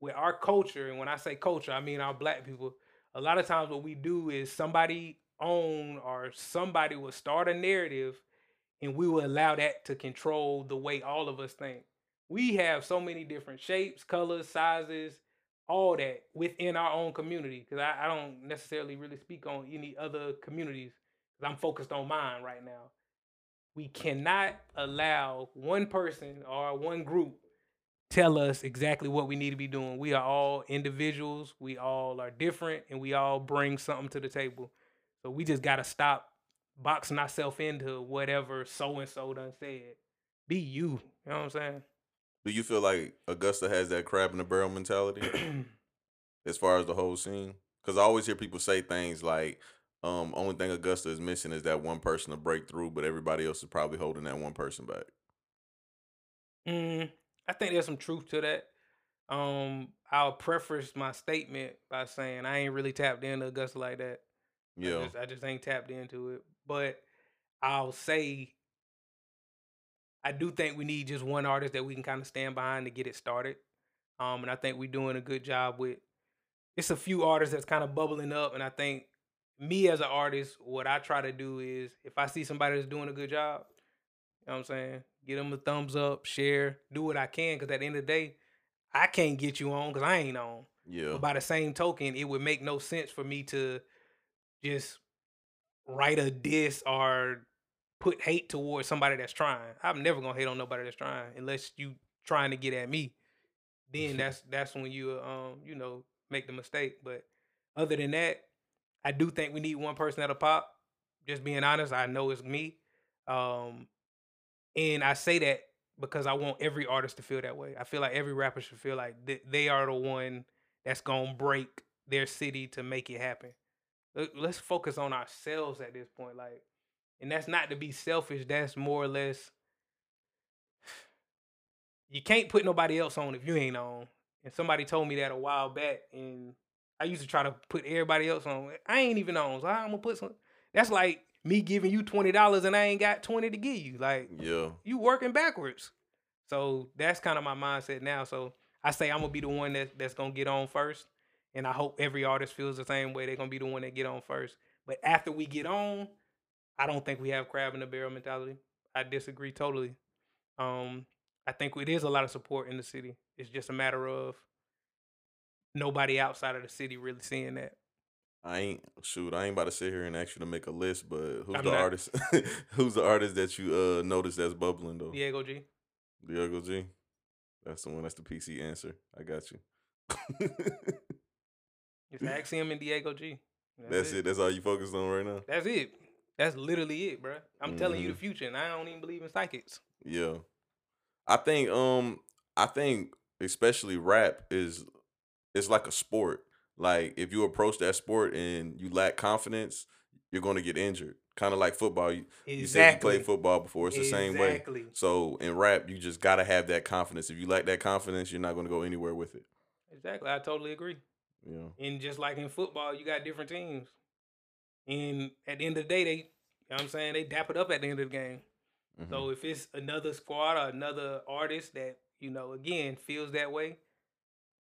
with our culture, and when I say culture, I mean our black people, a lot of times what we do is somebody own, or somebody would start a narrative and we would allow that to control the way all of us think. We have so many different shapes, colors, sizes, all that within our own community. Because I, I don't necessarily really speak on any other communities, because I'm focused on mine right now. We cannot allow one person or one group tell us exactly what we need to be doing. We are all individuals. We all are different, and we all bring something to the table. So we just got to stop boxing ourselves into whatever so-and-so done said. Be you. You know what I'm saying? Do you feel like Augusta has that crab in the barrel mentality as far as the whole scene? Because I always hear people say things like, um, only thing Augusta is missing is that one person to break through, but everybody else is probably holding that one person back. Mm, I think there's some truth to that. Um, I'll preface my statement by saying I ain't really tapped into Augusta like that. Yeah. I just, I just ain't tapped into it. But I'll say I do think we need just one artist that we can kind of stand behind to get it started. Um, and I think we're doing a good job with. It's a few artists that's kind of bubbling up. And I think me as an artist, what I try to do is if I see somebody that's doing a good job, you know what I'm saying, give them a thumbs up, share, do what I can. Because at the end of the day, I can't get you on because I ain't on. Yeah. But by the same token, it would make no sense for me to just write a diss or put hate towards somebody that's trying. I'm never gonna hate on nobody that's trying unless you trying to get at me. Then that's that's when you um you know make the mistake. But other than that, I do think we need one person that'll pop. Just being honest, I know it's me. Um, and I say that because I want every artist to feel that way. I feel like every rapper should feel like th- they are the one that's gonna break their city to make it happen. Let's focus on ourselves at this point, like. And that's not to be selfish. That's more or less, you can't put nobody else on if you ain't on. And somebody told me that a while back. And I used to try to put everybody else on. I ain't even on. So I'm going to put some. That's like me giving you twenty dollars and I ain't got twenty to give you. Like, yeah, you working backwards. So that's kind of my mindset now. So I say I'm going to be the one that, that's going to get on first. And I hope every artist feels the same way. They're going to be the one that get on first. But after we get on, I don't think we have crab in the barrel mentality. I disagree totally. Um, I think it is a lot of support in the city. It's just a matter of nobody outside of the city really seeing that. I ain't shoot. I ain't about to sit here and ask you to make a list, but who's I'm the not. artist? Who's the artist that you uh noticed that's bubbling though? Diego G. Diego G. That's the one. That's the P C answer. I got you. It's Axiom and Diego G. That's, that's it. it. That's all you focused on right now. That's it. That's literally it, bro. I'm mm-hmm. telling you the future, and I don't even believe in psychics. Yeah. I think um I think especially rap is it's like a sport. Like if you approach that sport and you lack confidence, you're going to get injured. Kind of like football. You, exactly. you said you played football before. It's the exactly. same way. So in rap, you just got to have that confidence. If you lack that confidence, you're not going to go anywhere with it. Exactly. I totally agree. Yeah. And just like in football, you got different teams. And at the end of the day, they, you know what I'm saying, they dap it up at the end of the game. Mm-hmm. So if it's another squad or another artist that, you know, again, feels that way,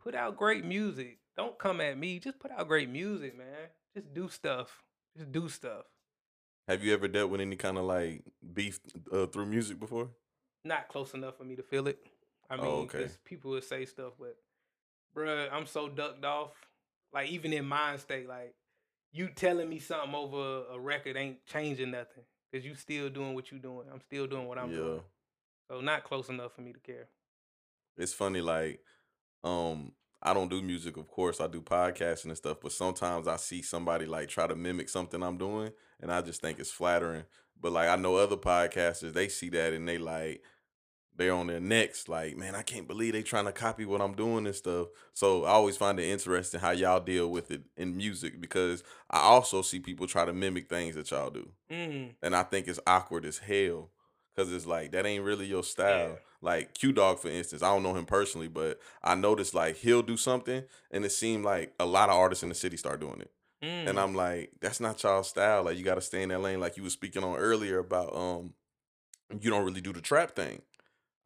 put out great music. Don't come at me. Just put out great music, man. Just do stuff. Just do stuff. Have you ever dealt with any kind of, like, beef uh, through music before? Not close enough for me to feel it. I mean, oh, okay. People would say stuff, but, bruh, I'm so ducked off. Like, even in my state, like, you telling me something over a record ain't changing nothing because you still doing what you doing. I'm still doing what I'm yeah. doing. So not close enough for me to care. It's funny, like, um, I don't do music, of course. I do podcasting and stuff, but sometimes I see somebody, like, try to mimic something I'm doing, and I just think it's flattering. But, like, I know other podcasters, they see that, and they, like, they're on their necks, like, man, I can't believe they trying to copy what I'm doing and stuff. So I always find it interesting how y'all deal with it in music, because I also see people try to mimic things that y'all do. Mm. And I think it's awkward as hell, because it's like, that ain't really your style. Yeah. Like Q-Dog, for instance, I don't know him personally, but I noticed, like, he'll do something, and it seemed like a lot of artists in the city start doing it. Mm. And I'm like, that's not y'all style. Like, you got to stay in that lane, like you was speaking on earlier about um, you don't really do the trap thing.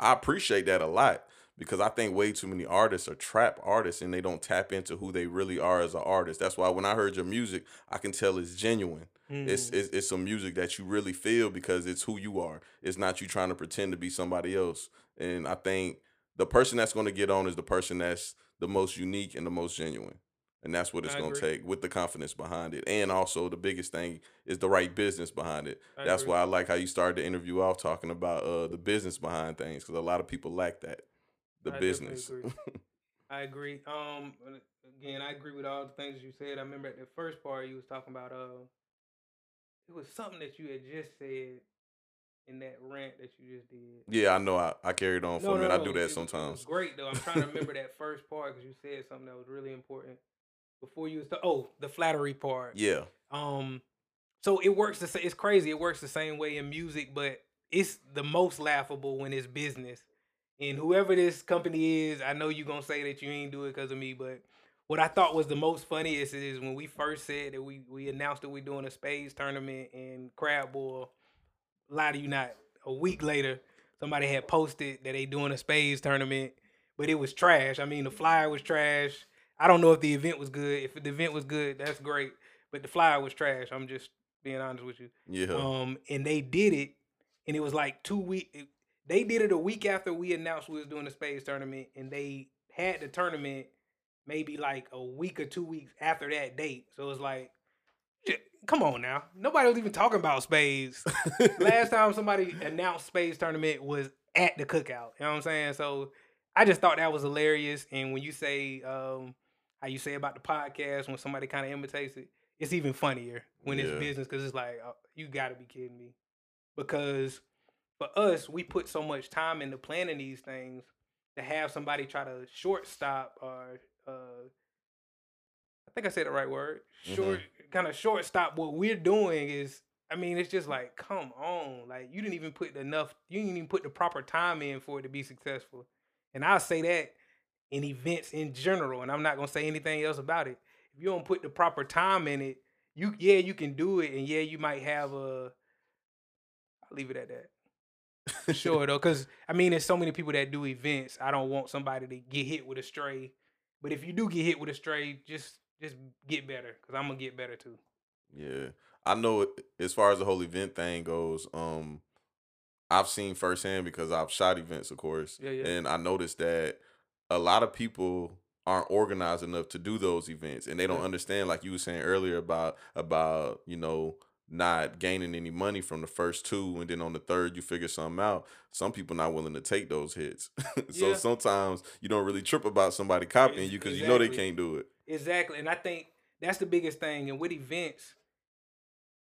I appreciate that a lot because I think way too many artists are trap artists and they don't tap into who they really are as an artist. That's why when I heard your music, I can tell it's genuine. Mm. It's, it's it's some music that you really feel because it's who you are. It's not you trying to pretend to be somebody else. And I think the person that's going to get on is the person that's the most unique and the most genuine. And that's what it's going to take with the confidence behind it. And also the biggest thing is the right business behind it. I that's agree. Why I like how you started the interview off talking about uh, the business behind things, because a lot of people lack that, the I business. Agree. I agree. Um, Again, I agree with all the things you said. I remember at the first part you was talking about, uh, it was something that you had just said in that rant that you just did. Yeah, I know. I, I carried on for no, a minute. No, I do that it, sometimes. It was great, though. I'm trying to remember that first part because you said something that was really important. Before you was the oh the flattery part. Yeah. Um. So it works the it's crazy. It works the same way in music, but it's the most laughable when it's business. And whoever this company is, I know you gonna say that you ain't do it because of me. But what I thought was the most funniest is when we first said that we we announced that we doing a spades tournament in Crab Boil. Lie to you not. A week later, somebody had posted that they doing a spades tournament, but it was trash. I mean, the flyer was trash. I don't know if the event was good. If the event was good, that's great. But the flyer was trash. I'm just being honest with you. Yeah. Um, and they did it, and it was like two weeks. They did it a week after we announced we was doing the spades tournament, and they had the tournament maybe like a week or two weeks after that date. So it was like, come on now. Nobody was even talking about spades. Last time somebody announced spades tournament was at the cookout. You know what I'm saying? So I just thought that was hilarious. And when you say... um. How you say about the podcast when somebody kind of imitates it, it's even funnier when yeah. it's business, because it's like, oh, you got to be kidding me. Because for us, we put so much time into planning these things to have somebody try to shortstop or uh, I think I said the right word, short mm-hmm. kind of shortstop what we're doing is, I mean, it's just like, come on, like you didn't even put enough, you didn't even put the proper time in for it to be successful. And I'll say that in events in general, and I'm not gonna say anything else about it. If you don't put the proper time in it, you yeah, you can do it, and yeah, you might have a. I'll leave it at that. Sure though, because I mean, there's so many people that do events. I don't want somebody to get hit with a stray, but if you do get hit with a stray, just just get better, because I'm gonna get better too. Yeah, I know. As far as the whole event thing goes, um, I've seen firsthand because I've shot events, of course, yeah, yeah. and I noticed that. A lot of people aren't organized enough to do those events, and they don't understand, like you were saying earlier about, about, you know, not gaining any money from the first two. And then on the third, you figure something out. Some people not willing to take those hits. So yeah. sometimes you don't really trip about somebody copying you, 'cause exactly. you know, they can't do it. Exactly. And I think that's the biggest thing. And with events,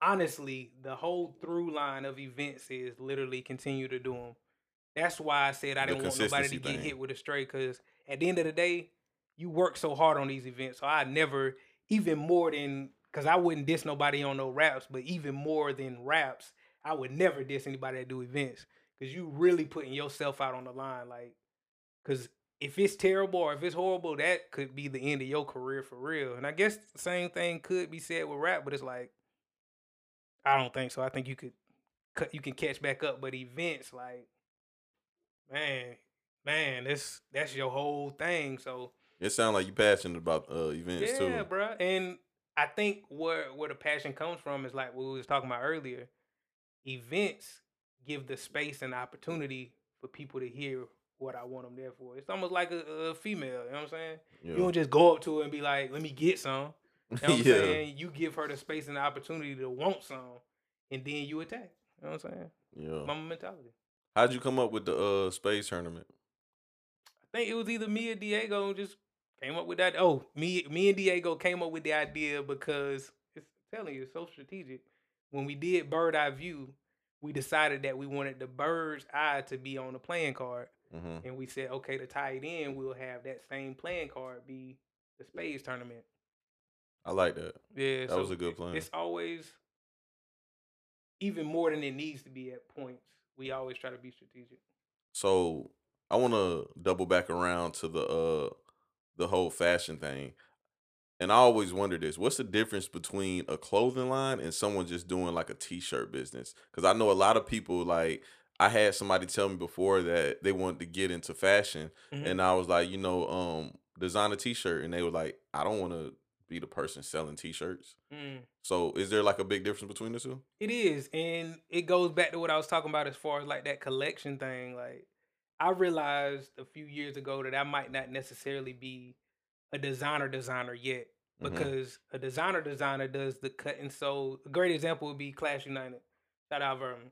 honestly, the whole through line of events is literally continue to do them. That's why I said I didn't want nobody to get hit with a stray, because at the end of the day, you work so hard on these events. So I never, even more than, because I wouldn't diss nobody on no raps, but even more than raps, I would never diss anybody that do events, because you really putting yourself out on the line. Like, because if it's terrible or if it's horrible, that could be the end of your career for real. And I guess the same thing could be said with rap, but it's like, I don't think so. I think you could, you can catch back up, but events, like, Man, man, that's that's your whole thing. So it sounds like you're passionate about uh, events yeah, too. Yeah, bro. And I think where where the passion comes from is like what we was talking about earlier. Events give the space and opportunity for people to hear what I want them there for. It's almost like a, a female. You know what I'm saying? Yeah. You don't just go up to her and be like, "Let me get some." You know what I'm yeah. saying? You give her the space and the opportunity to want some, and then you attack. You know what I'm saying? Yeah, mama mentality. How'd you come up with the uh, space tournament? I think it was either me or Diego just came up with that. Oh, me me and Diego came up with the idea because, it's I'm telling you, it's so strategic. When we did Bird Eye View, we decided that we wanted the bird's eye to be on the playing card. Mm-hmm. And we said, okay, to tie it in, we'll have that same playing card be the space tournament. I like that. Yeah. That so was a good plan. It's always even more than it needs to be at points. We always try to be strategic. So I want to double back around to the uh, the whole fashion thing. And I always wonder this. What's the difference between a clothing line and someone just doing like a T-shirt business? Because I know a lot of people, like, I had somebody tell me before that they wanted to get into fashion, mm-hmm. and I was like, you know, um, design a t-shirt, and they were like, I don't want to be the person selling t-shirts. Mm. So is there like a big difference between the two? It is, and it goes back to what I was talking about as far as like that collection thing. Like, I realized a few years ago that I might not necessarily be a designer designer yet, because mm-hmm. a designer designer does the cut and sew. A great example would be Clash United. Shout out Vermin.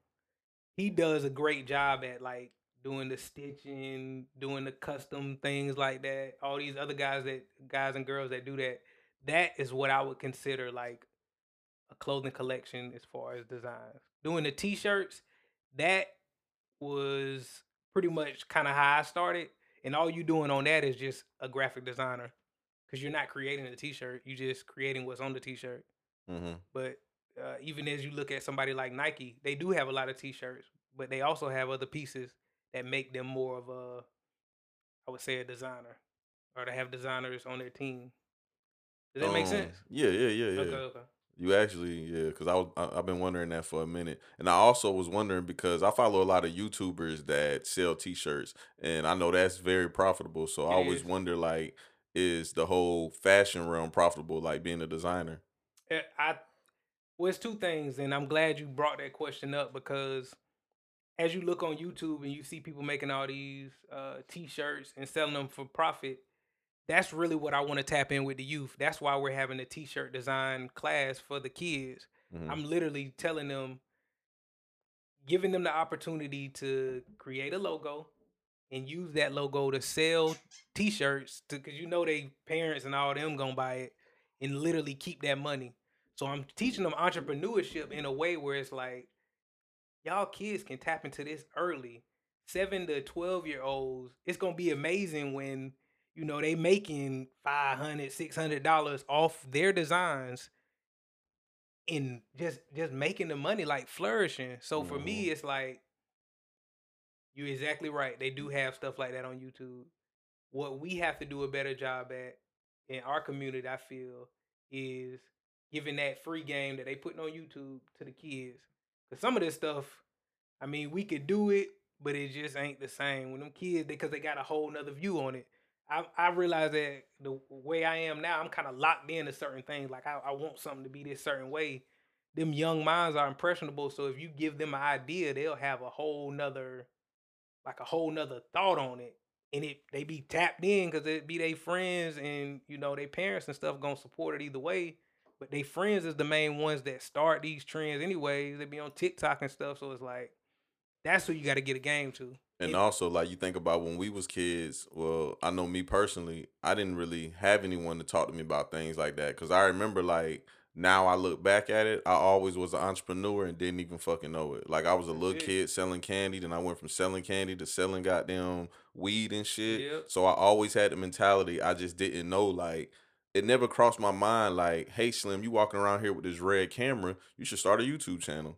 He does a great job at like doing the stitching, doing the custom things like that. All these other guys that guys and girls that do that, that is what I would consider like a clothing collection as far as designs. Doing the t-shirts, that was pretty much kind of how I started, and all you doing on that is just a graphic designer, because you're not creating a t-shirt, you're just creating what's on the t-shirt. Mm-hmm. But uh, even as you look at somebody like Nike, they do have a lot of t-shirts, but they also have other pieces that make them more of a, I would say, a designer, or they have designers on their team. Does that um, make sense? Yeah, yeah, yeah, yeah. Okay, okay. You actually, yeah, because I was, I, I've been wondering that for a minute. And I also was wondering because I follow a lot of YouTubers that sell T-shirts, and I know that's very profitable. So it I always is. wonder, like, is the whole fashion realm profitable, like being a designer? I, well, it's two things, and I'm glad you brought that question up, because as you look on YouTube and you see people making all these uh, T-shirts and selling them for profit, that's really what I want to tap in with the youth. That's why we're having a t-shirt design class for the kids. Mm-hmm. I'm literally telling them, giving them the opportunity to create a logo and use that logo to sell t-shirts, to, because you know they parents and all them gonna buy it, and literally keep that money. So I'm teaching them entrepreneurship in a way where it's like, y'all kids can tap into this early. seven to twelve year olds, it's gonna be amazing when, you know, they making five hundred, six hundred dollars off their designs and just just making the money, like flourishing. So for mm-hmm. me, it's like, you're exactly right. They do have stuff like that on YouTube. What we have to do a better job at in our community, I feel, is giving that free game that they putting on YouTube to the kids. Because some of this stuff, I mean, we could do it, but it just ain't the same. When them kids, because they, they got a whole nother view on it. I, I realize that the way I am now, I'm kind of locked into certain things. Like, I, I want something to be this certain way. Them young minds are impressionable. So if you give them an idea, they'll have a whole nother, like a whole nother thought on it. And it they be tapped in, because it be their friends and, you know, their parents and stuff going to support it either way. But their friends is the main ones that start these trends anyways. They be on TikTok and stuff. So it's like, that's who you got to get a game to. And also, like, you think about when we was kids, well, I know me personally, I didn't really have anyone to talk to me about things like that. Because I remember, like, now I look back at it, I always was an entrepreneur and didn't even fucking know it. Like, I was a little kid selling candy, then I went from selling candy to selling goddamn weed and shit. Yep. So I always had the mentality, I just didn't know, like, it never crossed my mind, like, hey, Slim, you walking around here with this red camera, you should start a YouTube channel.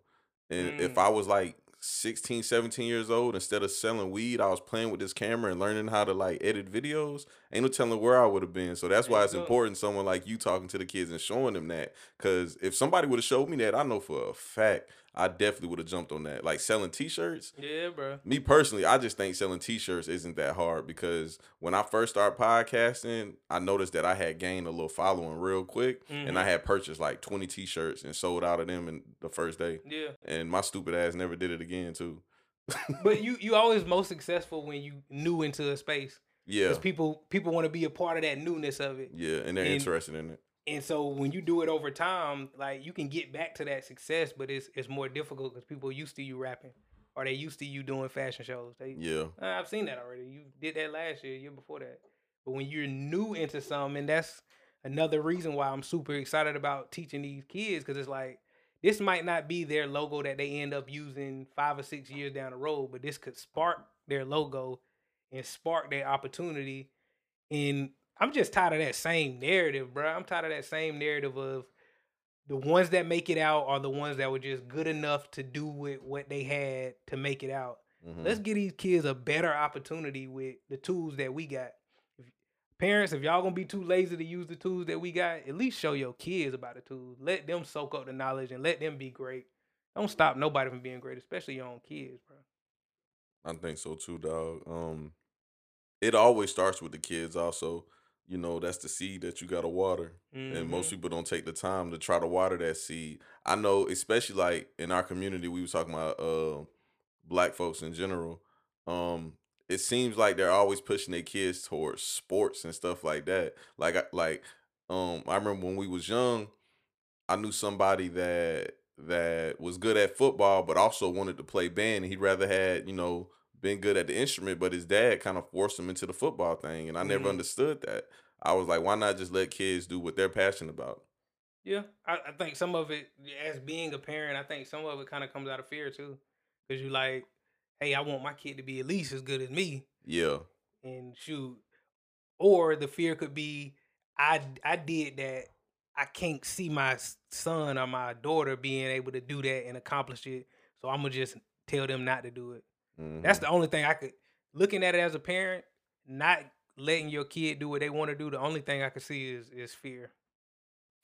And mm. if I was, like, sixteen, seventeen years old, instead of selling weed, I was playing with this camera and learning how to like edit videos. Ain't no telling where I would have been. So that's why it's important someone like you talking to the kids and showing them that. Because if somebody would have showed me that, I know for a fact I definitely would have jumped on that. Like selling t-shirts. Yeah, bro. Me personally, I just think selling t-shirts isn't that hard, because when I first started podcasting, I noticed that I had gained a little following real quick, mm-hmm. and I had purchased like twenty t-shirts and sold out of them in the first day. Yeah. And my stupid ass never did it again too. But you you always most successful when you new into a space. Yeah. Because people people want to be a part of that newness of it. Yeah, and they're and, interested in it. And so when you do it over time, like you can get back to that success, but it's it's more difficult because people are used to you rapping, or they used to you doing fashion shows. They, yeah, I've seen that already. You did that last year, year before that. But when you're new into something, and that's another reason why I'm super excited about teaching these kids, because it's like, this might not be their logo that they end up using five or six years down the road, but this could spark their logo and spark their opportunity. And I'm just tired of that same narrative, bro. I'm tired of that same narrative of the ones that make it out are the ones that were just good enough to do with what they had to make it out. Mm-hmm. Let's give these kids a better opportunity with the tools that we got. If, parents, if y'all gonna be too lazy to use the tools that we got, at least show your kids about the tools. Let them soak up the knowledge and let them be great. Don't stop nobody from being great, especially your own kids, bro. I think so too, dog. Um, it always starts with the kids also. You know, that's the seed that you got to water. Mm-hmm. And most people don't take the time to try to water that seed. I know, especially like in our community, we was talking about uh, black folks in general. Um, it seems like they're always pushing their kids towards sports and stuff like that. Like, like um, I remember when we was young, I knew somebody that that was good at football, but also wanted to play band. And he'd rather had, you know, been good at the instrument, but his dad kind of forced him into the football thing. And I never mm-hmm. understood that. I was like, why not just let kids do what they're passionate about? Yeah. I, I think some of it, as being a parent, I think some of it kind of comes out of fear too. Because you like, hey, I want my kid to be at least as good as me. Yeah. And shoot. Or the fear could be, I, I did that. I can't see my son or my daughter being able to do that and accomplish it. So I'm going to just tell them not to do it. Mm-hmm. That's the only thing I could, looking at it as a parent, not letting your kid do what they want to do. The only thing I could see is is fear.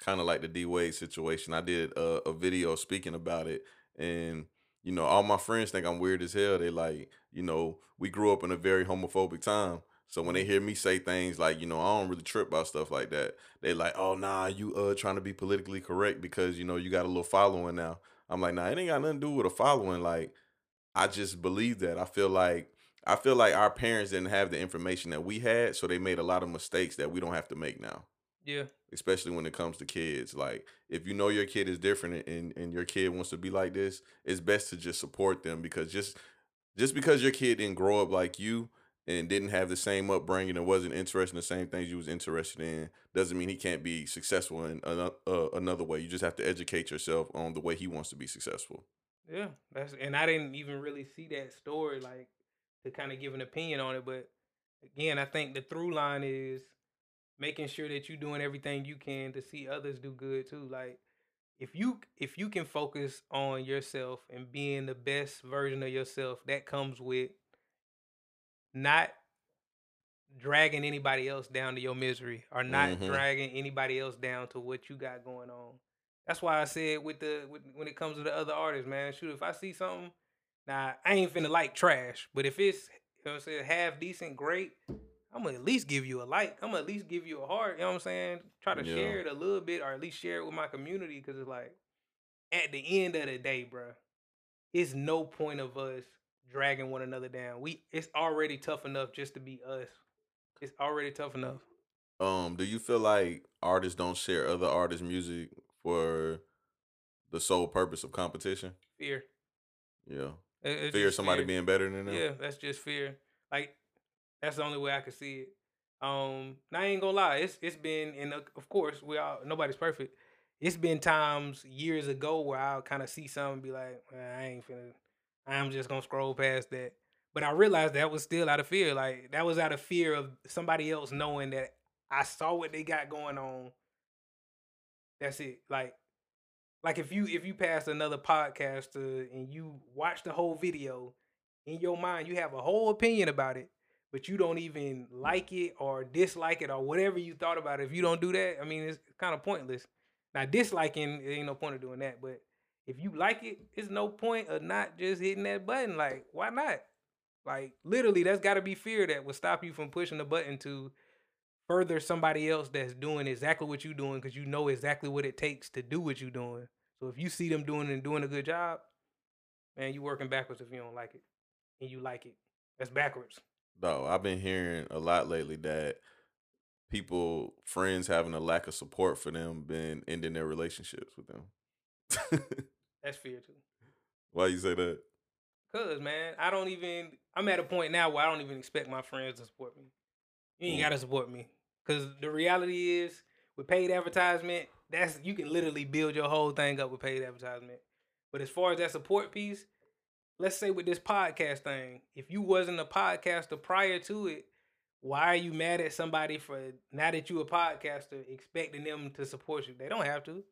Kind of like the D Wade situation. I did a, a video speaking about it, and you know, all my friends think I'm weird as hell. They like, you know, we grew up in a very homophobic time, so when they hear me say things like, you know, I don't really trip about stuff like that, they like, oh nah, you uh trying to be politically correct because you know you got a little following now. I'm like, nah, it ain't got nothing to do with a following. Like, I just believe that. I feel like I feel like our parents didn't have the information that we had, so they made a lot of mistakes that we don't have to make now. Yeah. Especially when it comes to kids. Like, if you know your kid is different and, and your kid wants to be like this, it's best to just support them, because just just because your kid didn't grow up like you and didn't have the same upbringing and wasn't interested in the same things you was interested in, doesn't mean he can't be successful in another, uh, another way. You just have to educate yourself on the way he wants to be successful. Yeah, that's and I didn't even really see that story, like, to kind of give an opinion on it. But again, I think the through line is making sure that you're doing everything you can to see others do good too. Like, if you if you can focus on yourself and being the best version of yourself, that comes with not dragging anybody else down to your misery, or not mm-hmm. dragging anybody else down to what you got going on. That's why I said with the with, when it comes to the other artists, man, shoot, if I see something, now I ain't finna like trash, but if it's, you know what I'm saying, half decent, great, I'm gonna at least give you a like. I'm gonna at least give you a heart. You know what I'm saying? Try to yeah. share it a little bit, or at least share it with my community, because it's like, at the end of the day, bro, it's no point of us dragging one another down. We it's already tough enough just to be us. It's already tough enough. Um, do you feel like artists don't share other artists' music for the sole purpose of competition? Fear. Yeah. It's fear of somebody fear. being better than them? Yeah, that's just fear. Like, that's the only way I could see it. Um, now, I ain't gonna lie. It's It's been, and of course, we all, nobody's perfect. It's been times years ago where I'll kind of see something and be like, well, I ain't finna, I'm just gonna scroll past that. But I realized that was still out of fear. Like, that was out of fear of somebody else knowing that I saw what they got going on. That's it. Like, like if you if you pass another podcaster and you watch the whole video, in your mind you have a whole opinion about it, but you don't even like it or dislike it or whatever you thought about it. If you don't do that, I mean, it's kind of pointless. Now, disliking, it ain't no point of doing that. But if you like it, it's no point of not just hitting that button. Like, why not? Like, literally, that's got to be fear that will stop you from pushing the button to further somebody else that's doing exactly what you're doing, because you know exactly what it takes to do what you're doing. So if you see them doing and doing a good job, man, you working backwards if you don't like it. And you like it. That's backwards. No, I've been hearing a lot lately that people, friends having a lack of support for them, been ending their relationships with them. That's fear too. Why you say that? Because, man, I don't even, I'm at a point now where I don't even expect my friends to support me. You ain't mm. got to support me. Because the reality is, with paid advertisement, that's you can literally build your whole thing up with paid advertisement. But as far as that support piece, let's say with this podcast thing, if you wasn't a podcaster prior to it, why are you mad at somebody for, now that you a podcaster, expecting them to support you? They don't have to.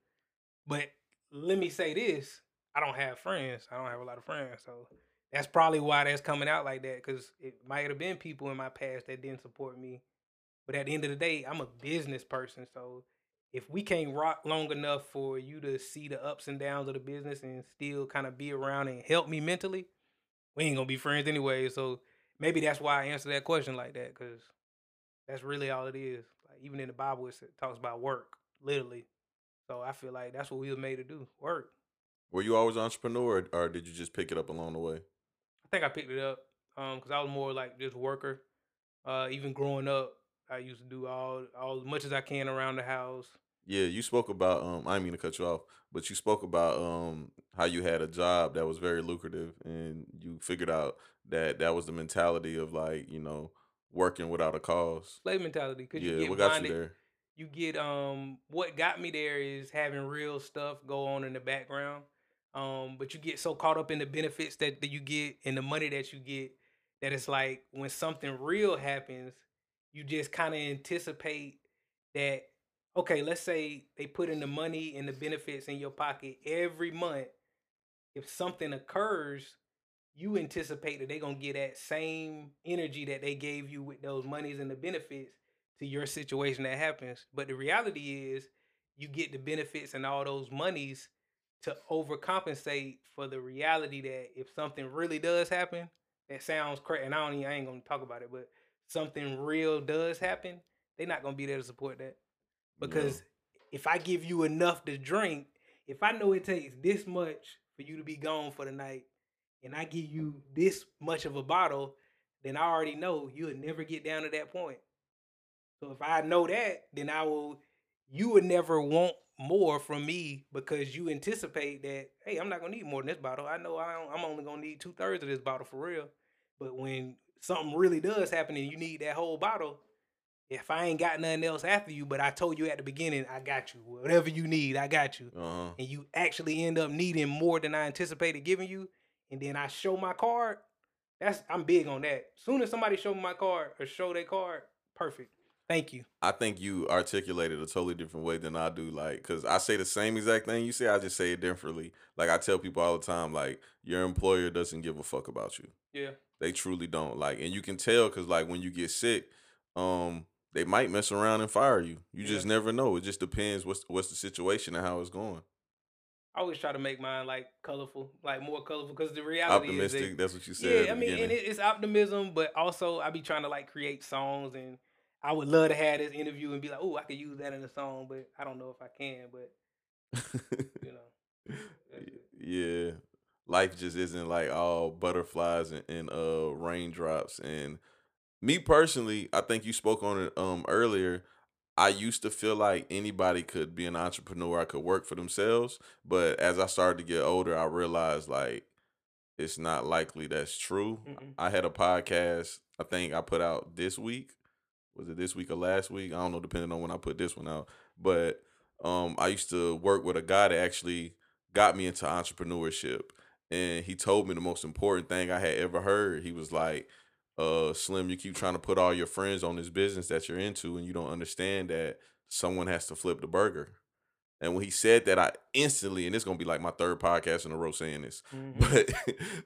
But let me say this, I don't have friends. I don't have a lot of friends. So that's probably why that's coming out like that, because it might have been people in my past that didn't support me. But at the end of the day, I'm a business person. So if we can't rock long enough for you to see the ups and downs of the business and still kind of be around and help me mentally, we ain't gonna be friends anyway. So maybe that's why I answer that question like that, because that's really all it is. Like, even in the Bible, it talks about work, literally. So I feel like that's what we were made to do, work. Were you always an entrepreneur, or, or did you just pick it up along the way? I think I picked it up um, because I was more like just worker. Uh, even growing up, I used to do all, all as much as I can around the house. Yeah, you spoke about, um, I didn't mean to cut you off, but you spoke about um, how you had a job that was very lucrative, and you figured out that that was the mentality of, like, you know, working without a cause. Slave mentality. Cause yeah, you get what got you there? You get, um, what got me there is having real stuff go on in the background. Um, but you get so caught up in the benefits that, that you get and the money that you get that it's like when something real happens, you just kind of anticipate that. Okay, let's say they put in the money and the benefits in your pocket every month. If something occurs, you anticipate that they're going to get that same energy that they gave you with those monies and the benefits to your situation that happens. But the reality is you get the benefits and all those monies to overcompensate for the reality that if something really does happen, that sounds crazy, and I, don't even, I ain't going to talk about it, but something real does happen, they're not going to be there to support that. Because yeah. if I give you enough to drink, if I know it takes this much for you to be gone for the night, and I give you this much of a bottle, then I already know you'll never get down to that point. So if I know that, then I will, you would never want more from me because you anticipate that, hey, I'm not going to need more than this bottle. I know I don't, I'm only going to need two thirds of this bottle for real. But when something really does happen and you need that whole bottle, if I ain't got nothing else after you, but I told you at the beginning, I got you. Whatever you need, I got you. Uh-huh. And you actually end up needing more than I anticipated giving you, and then I show my card, that's I'm big on that. Soon as somebody show me my card or show their card, perfect. Thank you. I think you articulated a totally different way than I do. Like, because I say the same exact thing you say, I just say it differently. Like, I tell people all the time, like, your employer doesn't give a fuck about you. Yeah. They truly don't. Like, and you can tell because, like, when you get sick, um... they might mess around and fire you. You yeah. just never know. It just depends what's what's the situation and how it's going. I always try to make mine like colorful, like more colorful, because the reality optimistic, is that, that's what you said. Yeah, I mean, beginning. and it, it's optimism, but also I be trying to like create songs, and I would love to have this interview and be like, oh, I could use that in a song, but I don't know if I can. But you know, yeah, life just isn't like all butterflies and, and uh raindrops and. Me personally, I think you spoke on it um, earlier. I used to feel like anybody could be an entrepreneur. I could work for themselves. But as I started to get older, I realized, like, it's not likely that's true. Mm-mm. I had a podcast I think I put out this week. Was it this week or last week? I don't know, depending on when I put this one out. But um, I used to work with a guy that actually got me into entrepreneurship. And he told me the most important thing I had ever heard. He was like, Uh, Slim, you keep trying to put all your friends on this business that you're into, and you don't understand that someone has to flip the burger. And when he said that, I instantly, and it's going to be like my third podcast in a row saying this, mm-hmm. but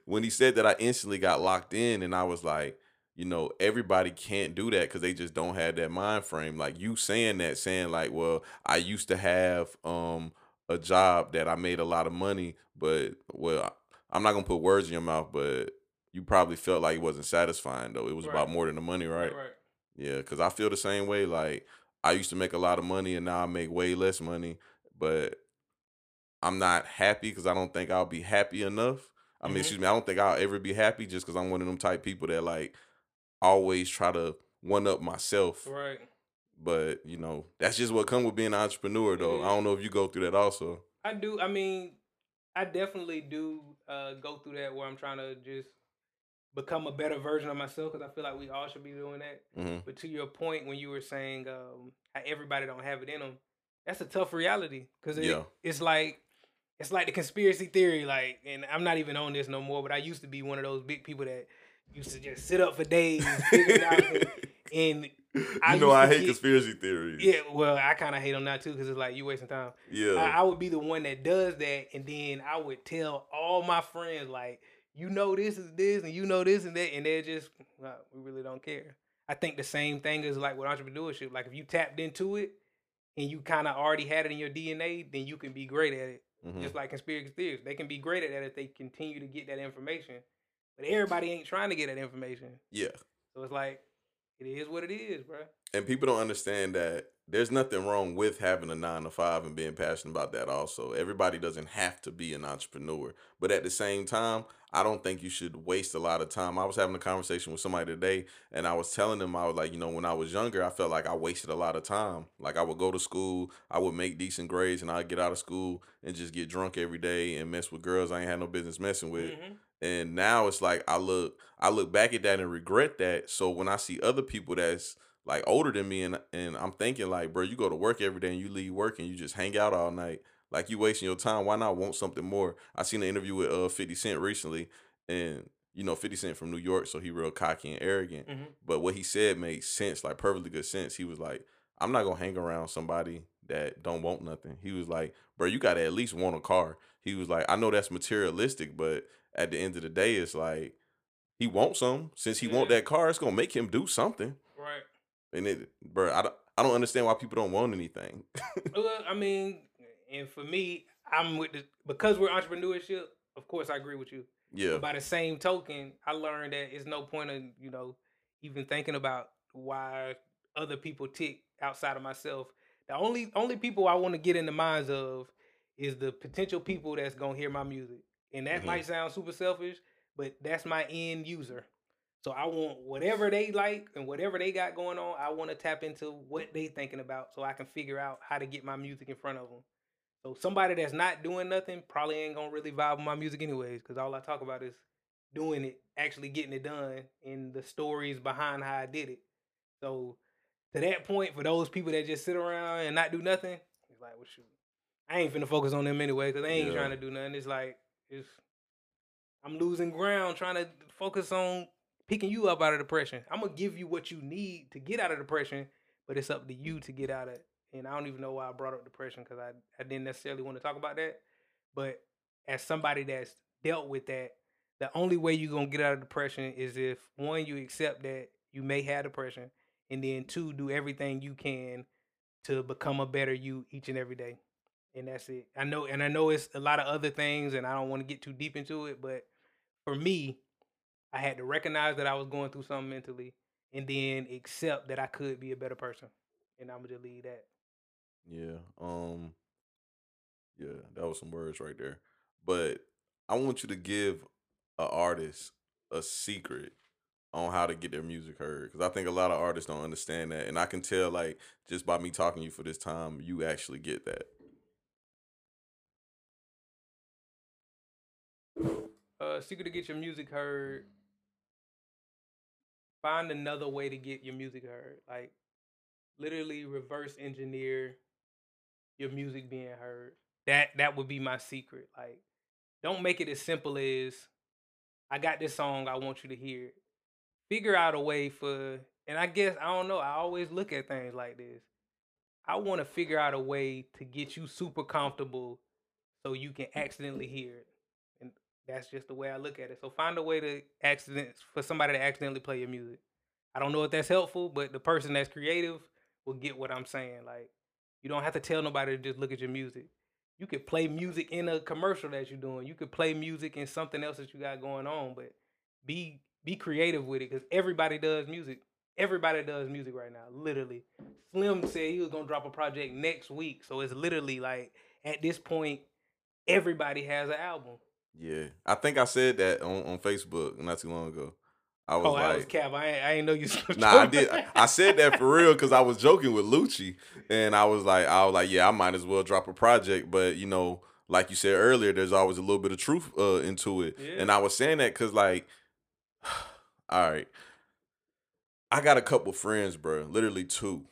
when he said that, I instantly got locked in, and I was like, you know, everybody can't do that because they just don't have that mind frame. Like you saying that, saying like, well, I used to have um a job that I made a lot of money, but, well, I'm not going to put words in your mouth, but you probably felt like it wasn't satisfying, though. It was right. about more than the money, right? Right, right. Yeah, because I feel the same way. Like, I used to make a lot of money, and now I make way less money. But I'm not happy because I don't think I'll be happy enough. I mean, mm-hmm. excuse me, I don't think I'll ever be happy just because I'm one of them type people that, like, always try to one-up myself. Right. But, you know, that's just what comes with being an entrepreneur, though. Mm-hmm. I don't know if you go through that also. I do. I mean, I definitely do uh, go through that where I'm trying to just become a better version of myself, because I feel like we all should be doing that. Mm-hmm. But to your point, when you were saying um, how everybody don't have it in them, that's a tough reality, because it, yeah. it's like it's like the conspiracy theory. Like, and I'm not even on this no more, but I used to be one of those big people that used to just sit up for days, figure it out, and, and I you know I hate get, conspiracy theories. Yeah, well, I kind of hate them now too, because it's like you wasting time. Yeah, I, I would be the one that does that, and then I would tell all my friends like, you know this is this, and you know this and that, and they're just, well, we really don't care. I think the same thing is like with entrepreneurship. Like if you tapped into it and you kind of already had it in your D N A, then you can be great at it. Mm-hmm. Just like conspiracy theories. They can be great at that if they continue to get that information. But everybody ain't trying to get that information. Yeah. So it's like, it is what it is, bro. And people don't understand that there's nothing wrong with having a nine to five and being passionate about that also. Everybody doesn't have to be an entrepreneur. But at the same time, I don't think you should waste a lot of time. I was having a conversation with somebody today, and I was telling them, I was like, you know, when I was younger, I felt like I wasted a lot of time. Like, I would go to school, I would make decent grades, and I'd get out of school and just get drunk every day and mess with girls I ain't had no business messing with. Mm-hmm. And now it's like I look I look back at that and regret that. So when I see other people that's like older than me, and and I'm thinking like, bro, you go to work every day and you leave work and you just hang out all night. Like, you wasting your time. Why not want something more? I seen an interview with uh fifty Cent recently, and you know fifty Cent from New York, so he real cocky and arrogant. Mm-hmm. But what he said made sense, like perfectly good sense. He was like, I'm not gonna hang around somebody that don't want nothing. He was like, bro, you gotta at least want a car. He was like, I know that's materialistic, but at the end of the day, it's like he wants some. Since he yeah. want that car, it's gonna make him do something, right? And it, bro, I don't, I don't understand why people don't want anything. Well, I mean, and for me, I'm with the, because we're entrepreneurship. Of course, I agree with you. Yeah. But by the same token, I learned that it's no point of you know even thinking about why other people tick outside of myself. The only only people I want to get in the minds of is the potential people that's gonna hear my music. And that mm-hmm. might sound super selfish, but that's my end user. So I want whatever they like and whatever they got going on, I want to tap into what they thinking about so I can figure out how to get my music in front of them. So somebody that's not doing nothing probably ain't going to really vibe with my music anyways, because all I talk about is doing it, actually getting it done, and the stories behind how I did it. So to that point, for those people that just sit around and not do nothing, it's like, well, shoot, I ain't finna focus on them anyway because they ain't yeah. trying to do nothing. It's like, It's, I'm losing ground trying to focus on picking you up out of depression. I'm going to give you what you need to get out of depression, but it's up to you to get out of it. And I don't even know why I brought up depression because I, I didn't necessarily want to talk about that. But as somebody that's dealt with that, the only way you're going to get out of depression is if, one, you accept that you may have depression, and then, two, do everything you can to become a better you each and every day. And that's it. I know, and I know it's a lot of other things, and I don't want to get too deep into it. But for me, I had to recognize that I was going through something mentally, and then accept that I could be a better person. And I'm gonna just leave that. Yeah. Um. Yeah, that was some words right there. But I want you to give an artist a secret on how to get their music heard, because I think a lot of artists don't understand that, and I can tell, like, just by me talking to you for this time, you actually get that. Uh, secret to get your music heard. Find another way to get your music heard. Like, literally reverse engineer your music being heard. That that would be my secret. Like, don't make it as simple as, I got this song, I want you to hear it. Figure out a way for, and I guess, I don't know, I always look at things like this. I want to figure out a way to get you super comfortable so you can accidentally hear it. That's just the way I look at it. So find a way to accident for somebody to accidentally play your music. I don't know if that's helpful, but the person that's creative will get what I'm saying. Like, you don't have to tell nobody to just look at your music. You could play music in a commercial that you're doing. You could play music in something else that you got going on, but be be creative with it, because everybody does music. Everybody does music right now, literally. Slim said he was going to drop a project next week. So it's literally like, at this point, everybody has an album. Yeah, I think I said that on, on Facebook not too long ago. I was oh, like, I was cap. I ain't, I ain't know you. Nah, I did. I, I said that for real because I was joking with Lucci, and I was like, I was like, yeah, I might as well drop a project. But you know, like you said earlier, there's always a little bit of truth uh, into it, yeah. And I was saying that because, like, all right, I got a couple friends, bro, literally two,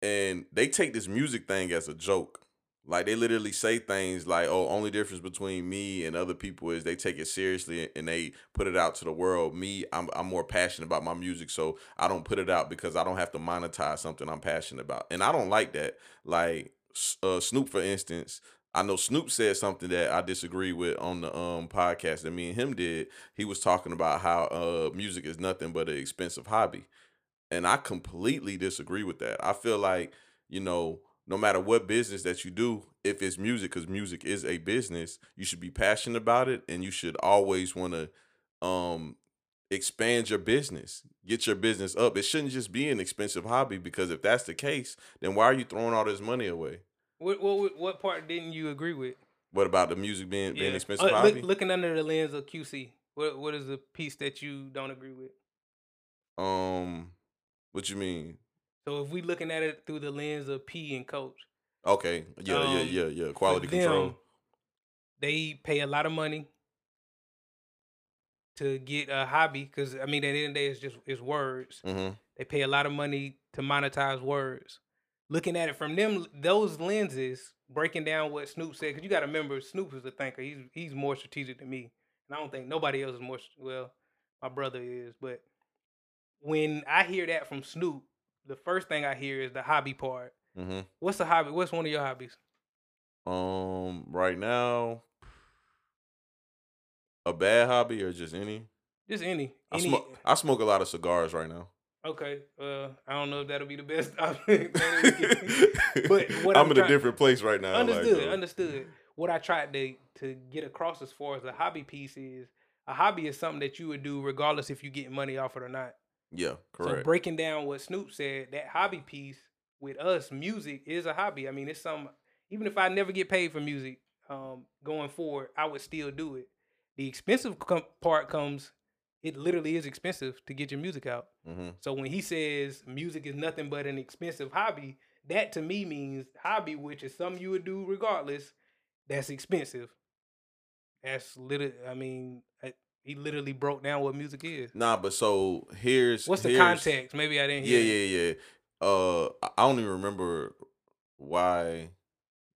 and they take this music thing as a joke. Like, they literally say things like, oh, only difference between me and other people is they take it seriously and they put it out to the world. Me, I'm, I'm more passionate about my music, so I don't put it out because I don't have to monetize something I'm passionate about. And I don't like that. Like, uh, Snoop, for instance, I know Snoop said something that I disagree with on the um podcast that me and him did. He was talking about how uh music is nothing but an expensive hobby. And I completely disagree with that. I feel like, you know, no matter what business that you do, if it's music, because music is a business, you should be passionate about it, and you should always want to um, expand your business, get your business up. It shouldn't just be an expensive hobby, because if that's the case, then why are you throwing all this money away? What what what part didn't you agree with? What about the music being, yeah. being expensive uh, hobby? Look, looking under the lens of Q C, what what is the piece that you don't agree with? Um, what you mean? So if we looking at it through the lens of P and Coach. Okay. Yeah, um, yeah, yeah, yeah. Quality control. Them, they pay a lot of money to get a hobby, because I mean, at the end of the day, it's just it's words. Mm-hmm. They pay a lot of money to monetize words. Looking at it from them, those lenses, breaking down what Snoop said, because you got to remember, Snoop is a thinker. He's he's more strategic than me, and I don't think nobody else is more. Well, my brother is, but when I hear that from Snoop, the first thing I hear is the hobby part. Mm-hmm. What's the hobby? What's one of your hobbies? Um, right now, a bad hobby or just any? Just any. I, any. Sm I smoke a lot of cigars right now. Okay, uh, I don't know if that'll be the best option. But what I'm, I'm in a different place right now. Understood, like, understood. What I tried to to get across as far as the hobby piece is, a hobby is something that you would do regardless if you get money off it or not. Yeah, correct. So breaking down what Snoop said, that hobby piece with us, music is a hobby. I mean, it's something. Even if I never get paid for music um, going forward, I would still do it. The expensive com part comes. It literally is expensive to get your music out. Mm-hmm. So when he says music is nothing but an expensive hobby, that to me means hobby, which is something you would do regardless, that's expensive. That's literally, I mean, I, he literally broke down what music is. Nah, but so here's... What's the here's, context? Maybe I didn't hear Yeah, it. yeah, yeah. Uh, I don't even remember why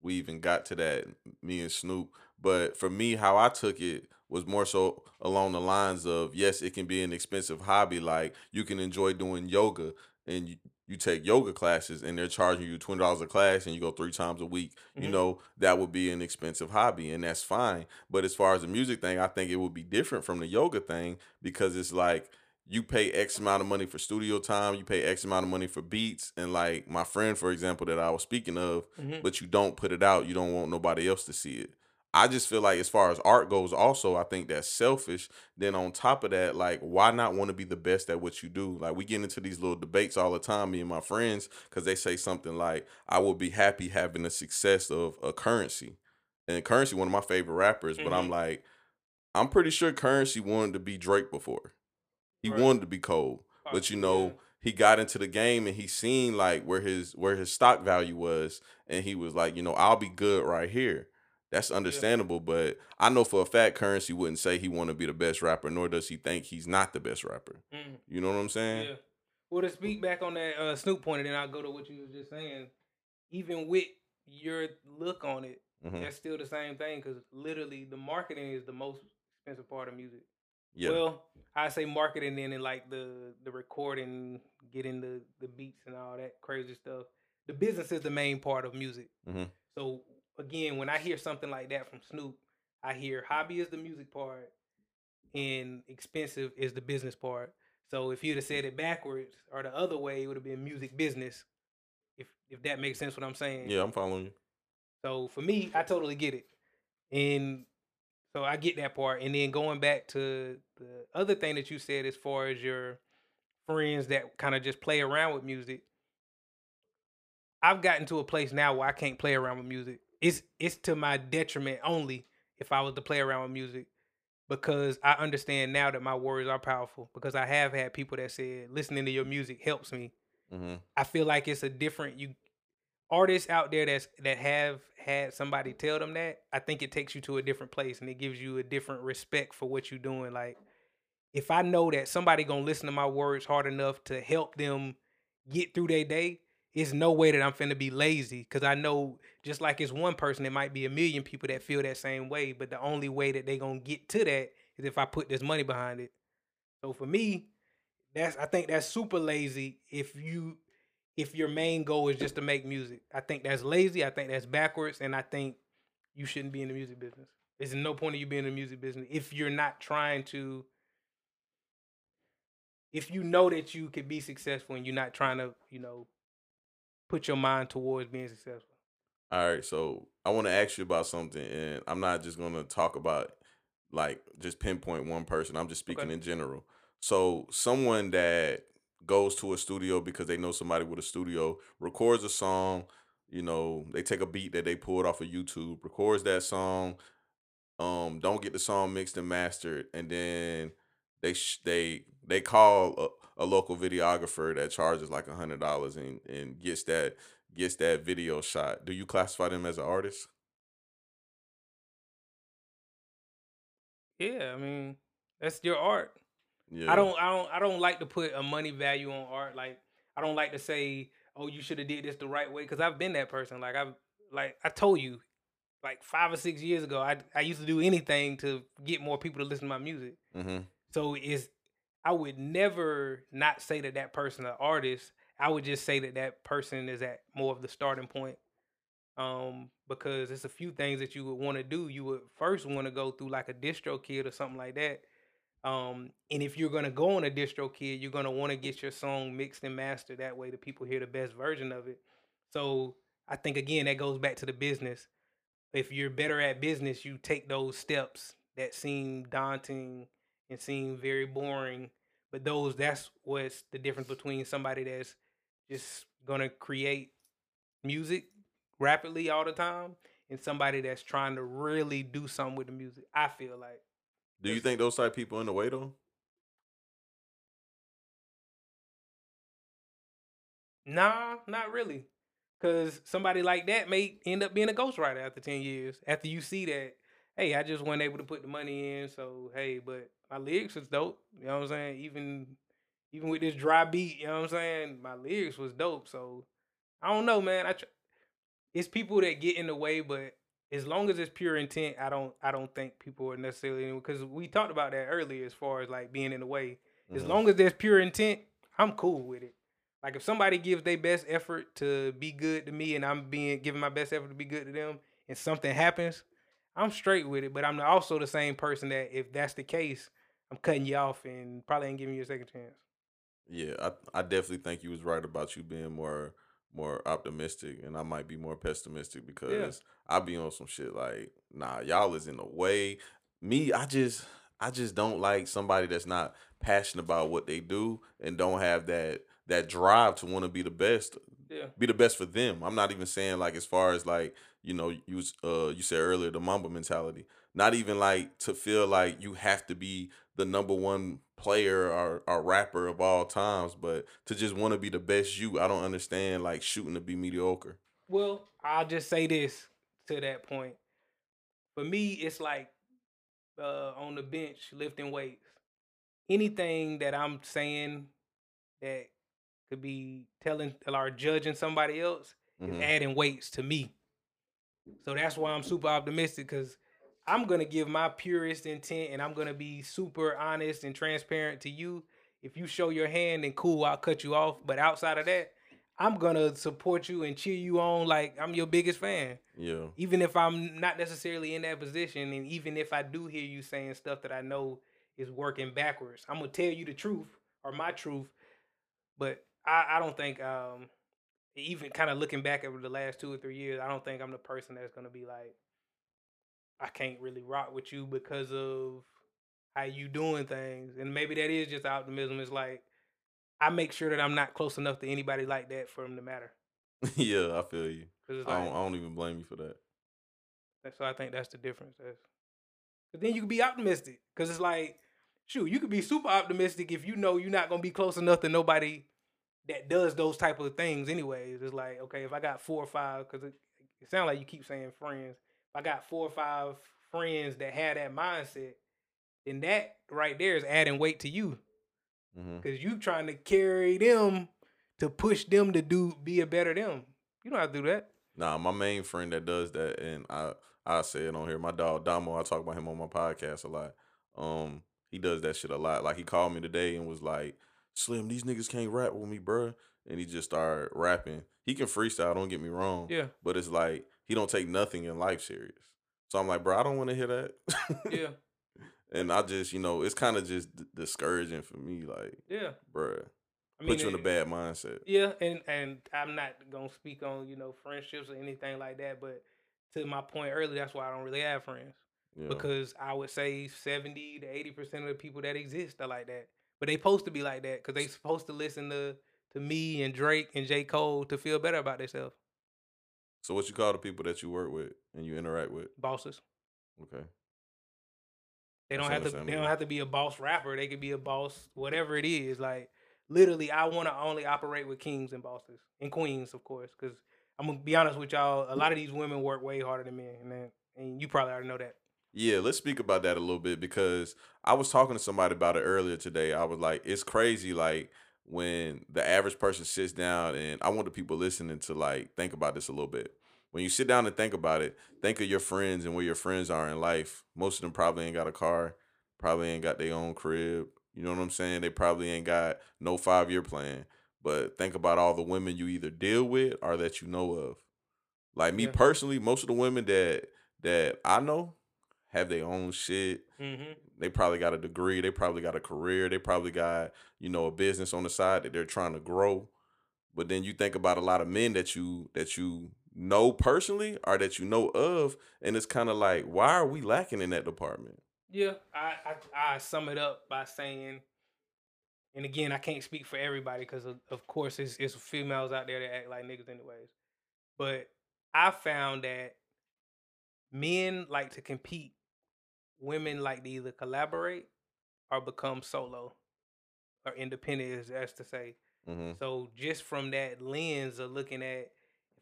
we even got to that, me and Snoop. But for me, how I took it was more so along the lines of, yes, it can be an expensive hobby. Like, you can enjoy doing yoga, and you, you take yoga classes and they're charging you twenty dollars a class and you go three times a week. Mm-hmm. You know, that would be an expensive hobby, and that's fine. But as far as the music thing, I think it would be different from the yoga thing, because it's like you pay X amount of money for studio time, you pay X amount of money for beats. And like my friend, for example, that I was speaking of, mm-hmm. but you don't put it out. You don't want nobody else to see it. I just feel like as far as art goes also, I think that's selfish. Then on top of that, like, why not want to be the best at what you do? Like, we get into these little debates all the time, me and my friends, because they say something like, I would be happy having the success of a Currency. And Currency, one of my favorite rappers, mm-hmm. but I'm like, I'm pretty sure Currency wanted to be Drake before. He right. wanted to be Cole. Oh, but, you know, yeah. he got into the game and he seen, like, where his where his stock value was. And he was like, you know, I'll be good right here. That's understandable, yeah. but I know for a fact Currency wouldn't say he want to be the best rapper, nor does he think he's not the best rapper. Mm. You know what I'm saying? Yeah. Well, to speak back on that uh, Snoop point, and then I'll go to what you were just saying, even with your look on it, mm-hmm. that's still the same thing, because literally the marketing is the most expensive part of music. Yeah. Well, I say marketing then in like the, the recording, getting the, the beats and all that crazy stuff. The business is the main part of music. Mm-hmm. So... Again, when I hear something like that from Snoop, I hear hobby is the music part and expensive is the business part. So if you'd have said it backwards or the other way, it would have been music business, if if that makes sense what I'm saying. Yeah, I'm following you. So for me, I totally get it. And so I get that part. And then going back to the other thing that you said as far as your friends that kind of just play around with music, I've gotten to a place now where I can't play around with music. It's it's to my detriment only if I was to play around with music, because I understand now that my words are powerful, because I have had people that said, listening to your music helps me. Mm-hmm. I feel like it's a different, you artists out there that's, that have had somebody tell them that, I think it takes you to a different place and it gives you a different respect for what you're doing. Like, if I know that somebody gonna listen to my words hard enough to help them get through their day, it's no way that I'm finna be lazy, because I know just like it's one person, it might be a million people that feel that same way, but the only way that they gonna get to that is if I put this money behind it. So for me, that's I think that's super lazy if you if your main goal is just to make music. I think that's lazy, I think that's backwards, and I think you shouldn't be in the music business. There's no point of you being in the music business if you're not trying to if you know that you could be successful and you're not trying to, you know, put your mind towards being successful. All right, so I want to ask you about something, and I'm not just going to talk about, like, just pinpoint one person. I'm just speaking okay. in general. So someone that goes to a studio because they know somebody with a studio, records a song, you know, they take a beat that they pulled off of YouTube, records that song, um, don't get the song mixed and mastered, and then they sh they they call a, a local videographer that charges like a hundred dollars and and gets that gets that video shot. Do you classify them as an artist? Yeah, I mean, that's your art. Yeah. I don't I don't I don't like to put a money value on art. Like, I don't like to say, oh, you should have did this the right way, because I've been that person. Like I've like I told you, like five or six years ago, I I used to do anything to get more people to listen to my music. Mm-hmm. So it's I would never not say that that person an artist. I would just say that that person is at more of the starting point. Um, because it's a few things that you would want to do. You would first want to go through like a Distro Kid or something like that. Um, and if you're going to go on a Distro Kid, you're going to want to get your song mixed and mastered. That way the people hear the best version of it. So I think, again, that goes back to the business. If you're better at business, you take those steps that seem daunting and seem very boring. But those, that's what's the difference between somebody that's just going to create music rapidly all the time and somebody that's trying to really do something with the music, I feel like. Do you think those type of people in the way though? Nah, not really. Because somebody like that may end up being a ghostwriter after ten years. After you see that, hey, I just wasn't able to put the money in, so hey, but my lyrics is dope. You know what I'm saying? Even even with this dry beat, you know what I'm saying? My lyrics was dope. So I don't know, man. I tr It's people that get in the way, but as long as it's pure intent, I don't I don't think people are necessarily, because we talked about that earlier as far as like being in the way. As mm-hmm. long as there's pure intent, I'm cool with it. Like if somebody gives their best effort to be good to me and I'm being giving my best effort to be good to them and something happens, I'm straight with it. But I'm also the same person that if that's the case, I'm cutting you off and probably ain't giving you a second chance. Yeah, I I definitely think you was right about you being more more optimistic, and I might be more pessimistic because yeah. I be on some shit like, nah, y'all is in the way. Me, I just I just don't like somebody that's not passionate about what they do and don't have that that drive to want to be the best. Yeah. Be the best for them. I'm not even saying like as far as like, you know, you uh you said earlier the Mamba mentality. Not even like to feel like you have to be the number one player or, or rapper of all times, but to just want to be the best you. I don't understand like shooting to be mediocre. Well, I'll just say this to that point. For me, it's like uh, on the bench, lifting weights. Anything that I'm saying that could be telling or judging somebody else mm-hmm. is adding weights to me. So that's why I'm super optimistic, because I'm going to give my purest intent and I'm going to be super honest and transparent to you. If you show your hand, then cool, I'll cut you off. But outside of that, I'm going to support you and cheer you on like I'm your biggest fan. Yeah. Even if I'm not necessarily in that position, and even if I do hear you saying stuff that I know is working backwards, I'm going to tell you the truth or my truth. But I, I don't think, um, even kind of looking back over the last two or three years, I don't think I'm the person that's going to be like, I can't really rock with you because of how you doing things. And maybe that is just optimism. It's like, I make sure that I'm not close enough to anybody like that for them to matter. Yeah, I feel you. Like, I, don't, I don't even blame you for that. So I think that's the difference. That's, but then you can be optimistic. Because it's like, shoot, you could be super optimistic if you know you're not going to be close enough to nobody that does those type of things anyways. It's like, okay, if I got four or five, because it, it sounds like you keep saying friends, I got four or five friends that had that mindset, then that right there is adding weight to you, because mm-hmm. you trying to carry them to push them to do be a better them. You don't have to do that. Nah, my main friend that does that, and I I say it on here, my dog Damo. I talk about him on my podcast a lot. Um, he does that shit a lot. Like he called me today and was like, "Slim, these niggas can't rap with me, bruh." And he just started rapping. He can freestyle. Don't get me wrong. Yeah, but it's like, he don't take nothing in life serious. So I'm like, bro, I don't want to hear that. Yeah. And I just, you know, it's kind of just discouraging for me. Like, yeah, bro, I mean, put you it, in a bad mindset. Yeah, and, and I'm not going to speak on, you know, friendships or anything like that. But to my point earlier, that's why I don't really have friends. Yeah. Because I would say seventy to eighty percent of the people that exist are like that. But they supposed to be like that because they supposed to listen to to me and Drake and J. Cole to feel better about themselves. So what you call the people that you work with and you interact with? Bosses. Okay. They don't have to. They don't have to be a boss rapper. They could be a boss, whatever it is. Like literally, I want to only operate with kings and bosses and queens, of course. Because I'm gonna be honest with y'all, a lot of these women work way harder than men, man. And you probably already know that. Yeah, let's speak about that a little bit because I was talking to somebody about it earlier today. I was like, it's crazy, like when the average person sits down, and I want the people listening to like think about this a little bit. When you sit down and think about it, think of your friends and where your friends are in life. Most of them probably ain't got a car, probably ain't got their own crib. You know what I'm saying? They probably ain't got no five-year plan. But think about all the women you either deal with or that you know of. Like me yeah. personally, most of the women that that I know have their own shit. Mm-hmm. They probably got a degree. They probably got a career. They probably got, you know, a business on the side that they're trying to grow. But then you think about a lot of men that you that you know personally or that you know of, and it's kind of like, why are we lacking in that department? Yeah, I, I I sum it up by saying, and again, I can't speak for everybody because of, of course it's, it's females out there that act like niggas anyways, but I found that men like to compete, women like to either collaborate or become solo or independent, as, as to say. Mm-hmm. So just from that lens of looking at,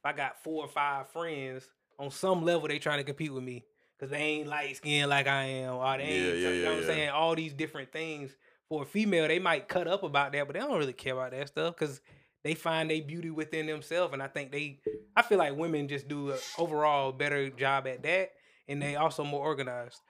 I got four or five friends, on some level they trying to compete with me because they ain't light skinned like I am, or they ain't, yeah, yeah, you know yeah, what I'm yeah. saying? All these different things. For a female, they might cut up about that, but they don't really care about that stuff because they find their beauty within themselves. And I think they, I feel like women just do an overall better job at that, and they also more organized.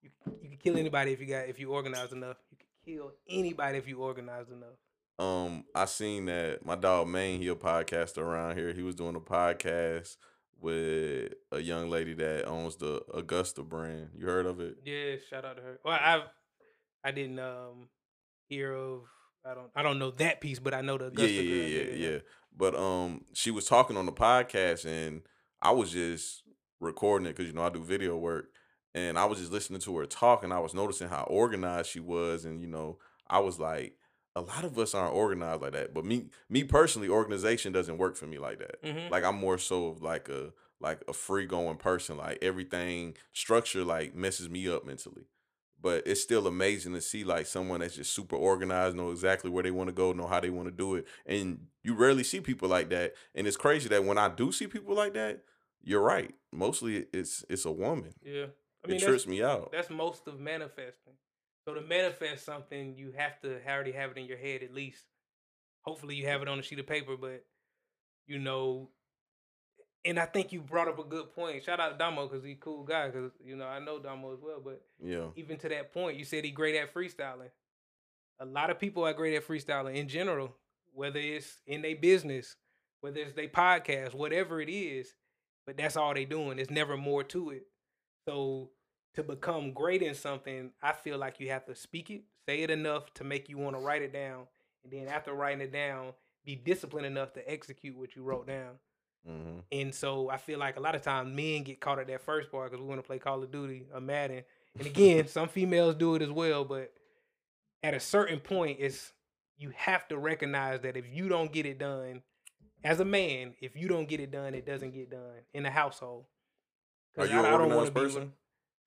You, you can kill anybody if you got if you organized enough. You can kill anybody if you organized enough. Um, I seen that my dog Maine, he a podcaster around here. He was doing a podcast with a young lady that owns the Augusta brand. You heard of it? Yeah, shout out to her. Well, I I didn't um hear of I don't I don't know that piece, but I know the Augusta yeah yeah yeah, yeah yeah yeah. But um, she was talking on the podcast, and I was just recording it because you know I do video work, and I was just listening to her talk, and I was noticing how organized she was, and you know I was like, a lot of us aren't organized like that, but me, me personally, organization doesn't work for me like that. Mm-hmm. Like I'm more so of like a like a free going person. Like everything structure like messes me up mentally. But it's still amazing to see like someone that's just super organized, know exactly where they want to go, know how they want to do it, and you rarely see people like that. And it's crazy that when I do see people like that, you're right. Mostly it's it's a woman. Yeah, I mean, it trips me out. That's most of manifesting. So to manifest something, you have to already have it in your head at least. Hopefully you have it on a sheet of paper, but, you know, and I think you brought up a good point. Shout out to Damo because he's a cool guy because, you know, I know Damo as well. But yeah, even to that point, you said he's great at freestyling. A lot of people are great at freestyling in general, whether it's in their business, whether it's their podcast, whatever it is, but that's all they doing. There's never more to it. So to become great in something, I feel like you have to speak it, say it enough to make you want to write it down. And then after writing it down, be disciplined enough to execute what you wrote down. Mm-hmm. And so I feel like a lot of times men get caught at that first part because we want to play Call of Duty or Madden. And again, some females do it as well. But at a certain point, it's you have to recognize that if you don't get it done, as a man, if you don't get it done, it doesn't get done in the household. Are you I, an I don't organized person? Be,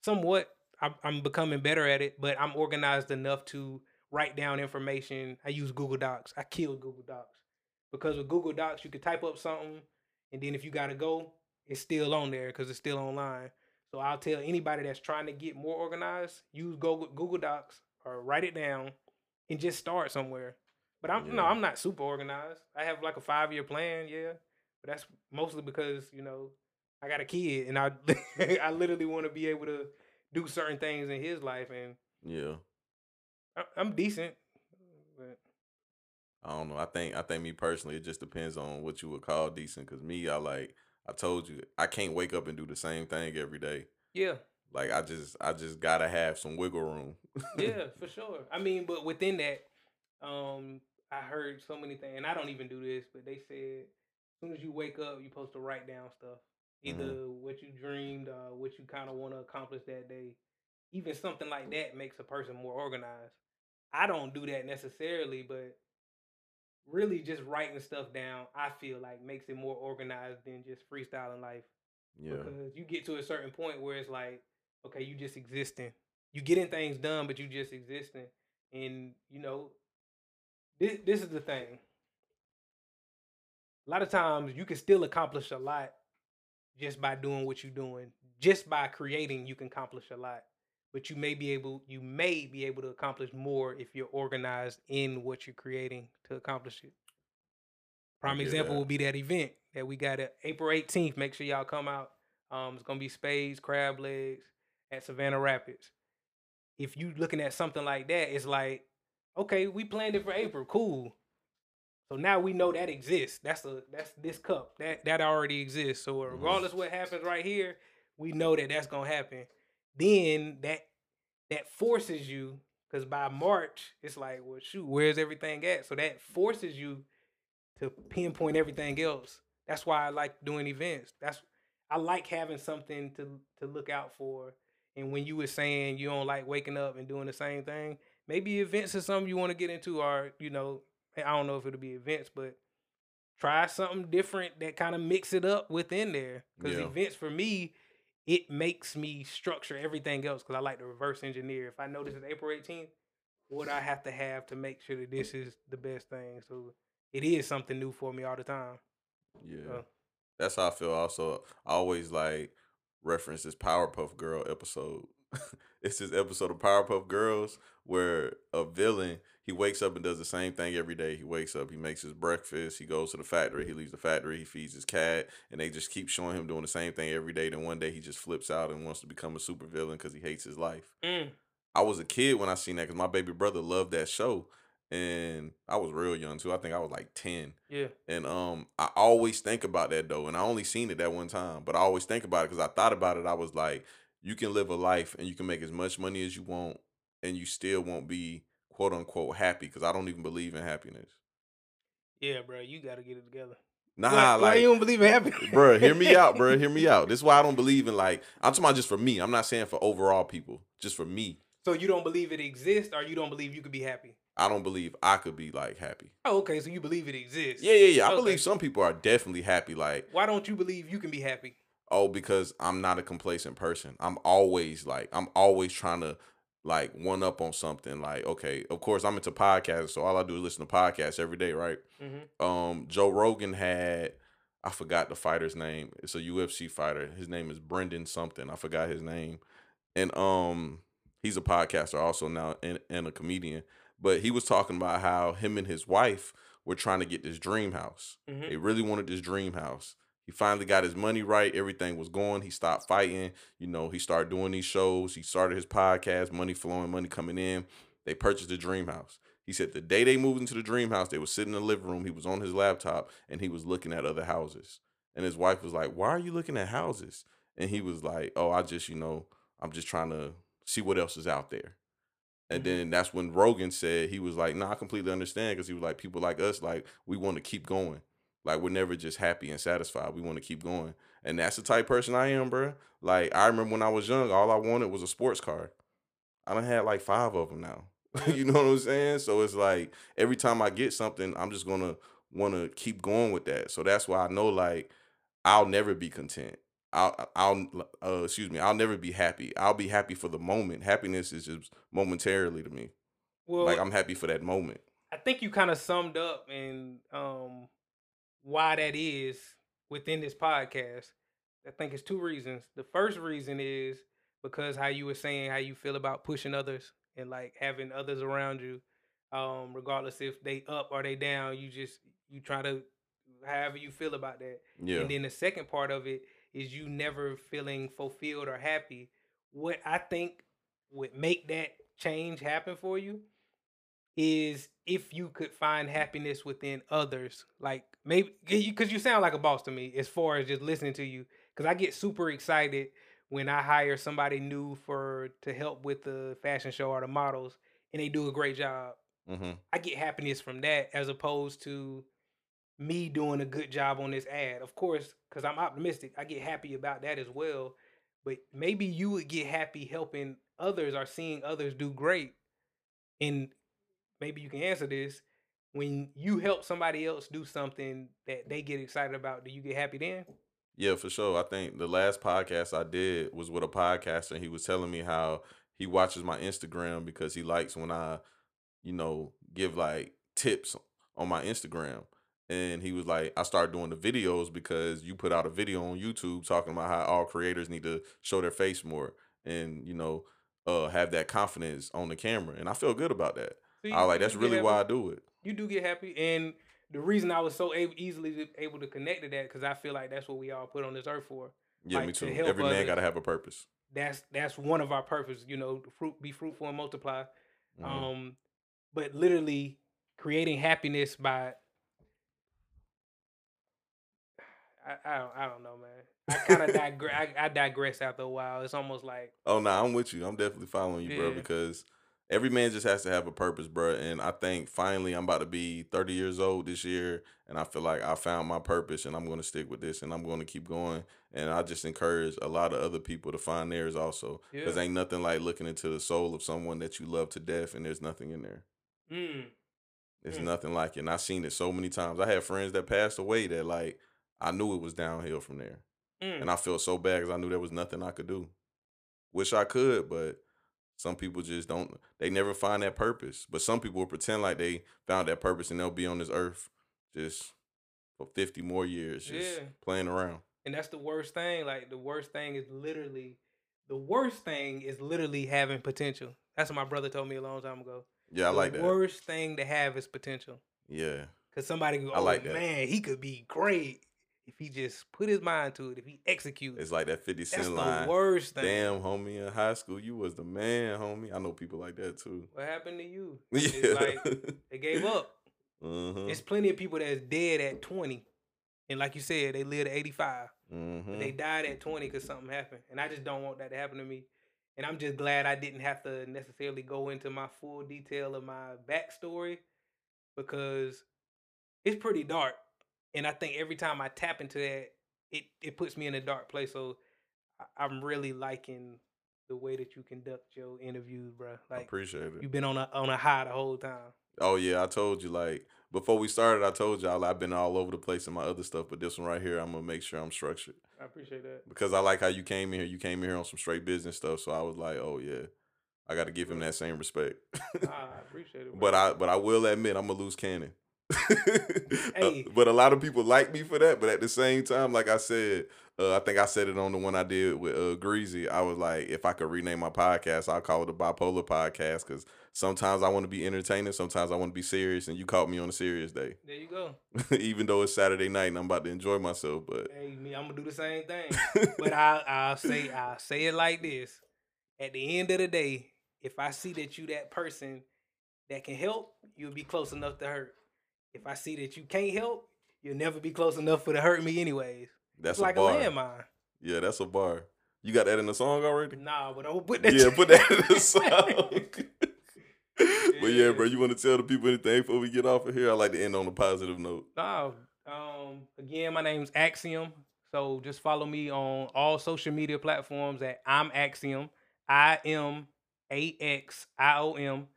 Somewhat, I'm, I'm becoming better at it, but I'm organized enough to write down information. I use Google Docs. I killed Google Docs because with Google Docs, you could type up something, and then if you got to go, it's still on there because it's still online. So I'll tell anybody that's trying to get more organized, use Google, Google Docs or write it down and just start somewhere. But I'm yeah. no, I'm not super organized. I have like a five-year plan, yeah, but that's mostly because, you know, I got a kid, and I I literally want to be able to do certain things in his life, and yeah, I, I'm decent. But I don't know. I think I think me personally, it just depends on what you would call decent. Cause me, I like I told you, I can't wake up and do the same thing every day. Yeah, like I just I just gotta have some wiggle room. Yeah, for sure. I mean, but within that, um, I heard so many things, and I don't even do this, but they said as soon as you wake up, you're supposed to write down stuff. Either mm-hmm. what you dreamed or what you kind of want to accomplish that day. Even something like that makes a person more organized. I don't do that necessarily, but really just writing stuff down, I feel like makes it more organized than just freestyling life. Yeah. Because you get to a certain point where it's like, okay, you just existing. You getting things done, but you just existing. And, you know, this this is the thing. A lot of times you can still accomplish a lot just by doing what you're doing. Just by creating, you can accomplish a lot. But you may be able, you may be able to accomplish more if you're organized in what you're creating to accomplish it. Prime example will be that event that we got at April eighteenth. Make sure y'all come out. Um, it's gonna be Spades, Crab Legs at Savannah Rapids. If you looking at something like that, it's like, okay, we planned it for April, cool. So now we know that exists. That's a that's this cup that that already exists. So regardless mm-hmm. what happens right here, we know that that's gonna happen. Then that that forces you, because by March, it's like, well, shoot, where's everything at? So that forces you to pinpoint everything else. That's why I like doing events. That's I like having something to to look out for. And when you were saying you don't like waking up and doing the same thing, maybe events is something you want to get into, or, you know, I don't know if it'll be events, but try something different that kind of mix it up within there. Because yeah. events for me, it makes me structure everything else, because I like to reverse engineer. If I know this is April eighteenth, what I have to have to make sure that this is the best thing. So it is something new for me all the time. Yeah. So. That's how I feel also. I always like reference this Powerpuff Girl episode. It's this episode of Powerpuff Girls where a villain, he wakes up and does the same thing every day. He wakes up, he makes his breakfast, he goes to the factory, he leaves the factory, he feeds his cat, and they just keep showing him doing the same thing every day. Then one day he just flips out and wants to become a supervillain because he hates his life. Mm. I was a kid when I seen that because my baby brother loved that show. And I was real young too. I think I was like ten. Yeah. And um, I always think about that though. And I only seen it that one time, but I always think about it because I thought about it. I was like, you can live a life and you can make as much money as you want and you still won't be quote unquote happy, because I don't even believe in happiness. Yeah, bro, you got to get it together. Nah, why, like why you don't believe in happiness? Bro, hear me out, bro. Hear me out. This is why I don't believe in, like, I'm talking about just for me. I'm not saying for overall people, just for me. So you don't believe it exists, or you don't believe you could be happy? I don't believe I could be, like, happy. Oh, okay, so you believe it exists. Yeah, yeah, yeah. I okay. believe some people are definitely happy. Like, why don't you believe you can be happy? Oh, because I'm not a complacent person. I'm always like, I'm always trying to like one up on something. Like, okay, of course I'm into podcasts, so all I do is listen to podcasts every day, right? Mm-hmm. Um, Joe Rogan had, I forgot the fighter's name. It's a U F C fighter. His name is Brendan something. I forgot his name. And um, he's a podcaster also now and, and a comedian. But he was talking about how him and his wife were trying to get this dream house. Mm-hmm. They really wanted this dream house. He finally got his money right. Everything was going. He stopped fighting. You know, he started doing these shows. He started his podcast, money flowing, money coming in. They purchased the dream house. He said the day they moved into the dream house, they were sitting in the living room. He was on his laptop and he was looking at other houses. And his wife was like, why are you looking at houses? And he was like, oh, I just, you know, I'm just trying to see what else is out there. And then that's when Rogan said, he was like, no, nah, I completely understand. Because he was like, people like us, like, we want to keep going. Like, we're never just happy and satisfied. We want to keep going. And that's the type of person I am, bro. Like, I remember when I was young, all I wanted was a sports car. I done had like five of them now. You know what I'm saying? So it's like, every time I get something, I'm just going to want to keep going with that. So that's why I know, like, I'll never be content. I'll, I'll, uh, excuse me, I'll never be happy. I'll be happy for the moment. Happiness is just momentarily to me. Well, like, I'm happy for that moment. I think you kind of summed up and um, why that is within this podcast. I think it's two reasons. The first reason is because how you were saying how you feel about pushing others and like having others around you, um, regardless if they up or they down, you just, you try to, however you feel about that. Yeah. And then the second part of it is you never feeling fulfilled or happy. What I think would make that change happen for you is if you could find happiness within others. Like, maybe, because you sound like a boss to me as far as just listening to you. Because I get super excited when I hire somebody new for to help with the fashion show or the models, and they do a great job. Mm-hmm. I get happiness from that as opposed to me doing a good job on this ad. Of course, because I'm optimistic, I get happy about that as well. But maybe you would get happy helping others or seeing others do great. And maybe you can answer this. When you help somebody else do something that they get excited about, do you get happy then? Yeah, for sure. I think the last podcast I did was with a podcaster, and he was telling me how he watches my Instagram because he likes when I, you know, give like tips on my Instagram. And he was like, I started doing the videos because you put out a video on YouTube talking about how all creators need to show their face more and, you know, uh, have that confidence on the camera. And I feel good about that. So you, I was like, that's really happy. Why I do it. You do get happy. And the reason I was so able, easily able to connect to that, because I feel like that's what we all put on this earth for. Yeah, like, me too. To Every man got to have a purpose. That's that's one of our purposes, you know, fruit, be fruitful and multiply. Mm-hmm. Um, but literally creating happiness by... I, I, don't, I don't know, man. I kind of digress. I, I digress after a while. It's almost like... Oh, no, nah, I'm with you. I'm definitely following you, yeah. bro, because every man just has to have a purpose, bro. And I think finally I'm about to be thirty years old this year, and I feel like I found my purpose, and I'm going to stick with this, and I'm going to keep going. And I just encourage a lot of other people to find theirs also, because yeah. ain't nothing like looking into the soul of someone that you love to death, and there's nothing in there. Mm. There's mm. nothing like it. And I've seen it so many times. I had friends that passed away that, like, I knew it was downhill from there. Mm. And I felt so bad because I knew there was nothing I could do. Wish I could, but some people just don't, they never find that purpose. But some people will pretend like they found that purpose and they'll be on this earth just for fifty more years, just yeah. playing around. And that's the worst thing. Like the worst thing is literally, the worst thing is literally having potential. That's what my brother told me a long time ago. Yeah, I the like that. The worst thing to have is potential. Yeah. Because somebody can go, I like oh, that. man, he could be great. If he just put his mind to it, if he executes. It's like that fifty cent line. That's the worst thing. Damn, homie, in high school, you was the man, homie. I know people like that, too. What happened to you? Yeah. It's like, they gave up. Uh-huh. There's plenty of people that's dead at twenty. And like you said, they lived at eighty-five. Mm-hmm. But they died at twenty because something happened. And I just don't want that to happen to me. And I'm just glad I didn't have to necessarily go into my full detail of my backstory, because it's pretty dark. And I think every time I tap into that, it, it puts me in a dark place. So I'm really liking the way that you conduct your interviews, bro. Like, I appreciate it. You've been on a on a high the whole time. Oh, yeah. I told you, like, before we started, I told y'all I've been all over the place in my other stuff. But this one right here, I'm going to make sure I'm structured. I appreciate that. Because I like how you came in here. You came in here on some straight business stuff. So I was like, oh, yeah. I got to give him that same respect. I appreciate it, bro. But I, but I will admit, I'm a loose cannon. Hey. uh, but a lot of people like me for that, but at the same time, like I said, uh, I think I said it on the one I did with uh, Greasy. I was like, if I could rename my podcast, I'll call it a bipolar podcast, because sometimes I want to be entertaining, sometimes I want to be serious, and you caught me on a serious day. There you go. Even though it's Saturday night and I'm about to enjoy myself, but hey, me, I'm gonna do the same thing. But I, I'll say, I'll say it like this: at the end of the day, if I see that you that person that can help, you'll be close enough to hurt. If I see that you can't help, you'll never be close enough for to hurt me anyways. That's it's like a, bar. a landmine. Yeah, that's a bar. You got that in the song already? Nah, but I'm going to put that. Yeah, put that in the song. Yeah. But yeah, bro, you want to tell the people anything before we get off of here? I like to end on a positive note. Nah, um, again, my name's Axiom. So just follow me on all social media platforms at I'm Axiom. I M A X I O M.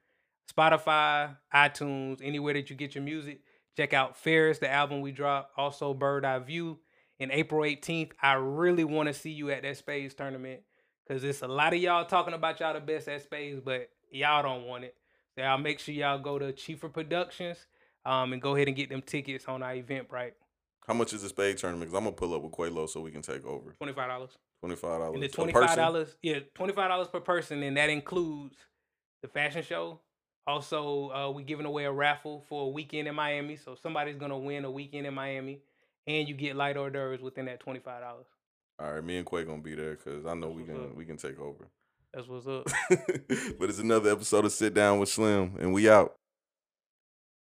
Spotify, iTunes, anywhere that you get your music. Check out Ferris, the album we dropped. Also, Bird Eye View. And April eighteenth, I really want to see you at that Spades tournament, because it's a lot of y'all talking about y'all the best at Spades, but y'all don't want it. So y'all make sure y'all go to Chiefer Productions um, and go ahead and get them tickets on our Eventbrite. How much is the Spades tournament? Because I'm going to pull up with Quelo so we can take over. twenty-five dollars. twenty-five dollars. And the twenty-five dollars, yeah, twenty-five dollars per person, and that includes the fashion show. Also, uh, we're giving away a raffle for a weekend in Miami. So somebody's going to win a weekend in Miami. And you get light hors d'oeuvres within that twenty-five dollars. All right, me and Quay going to be there, because I know we can, we can take over. That's what's up. But it's another episode of Sit Down with Slim, and we out.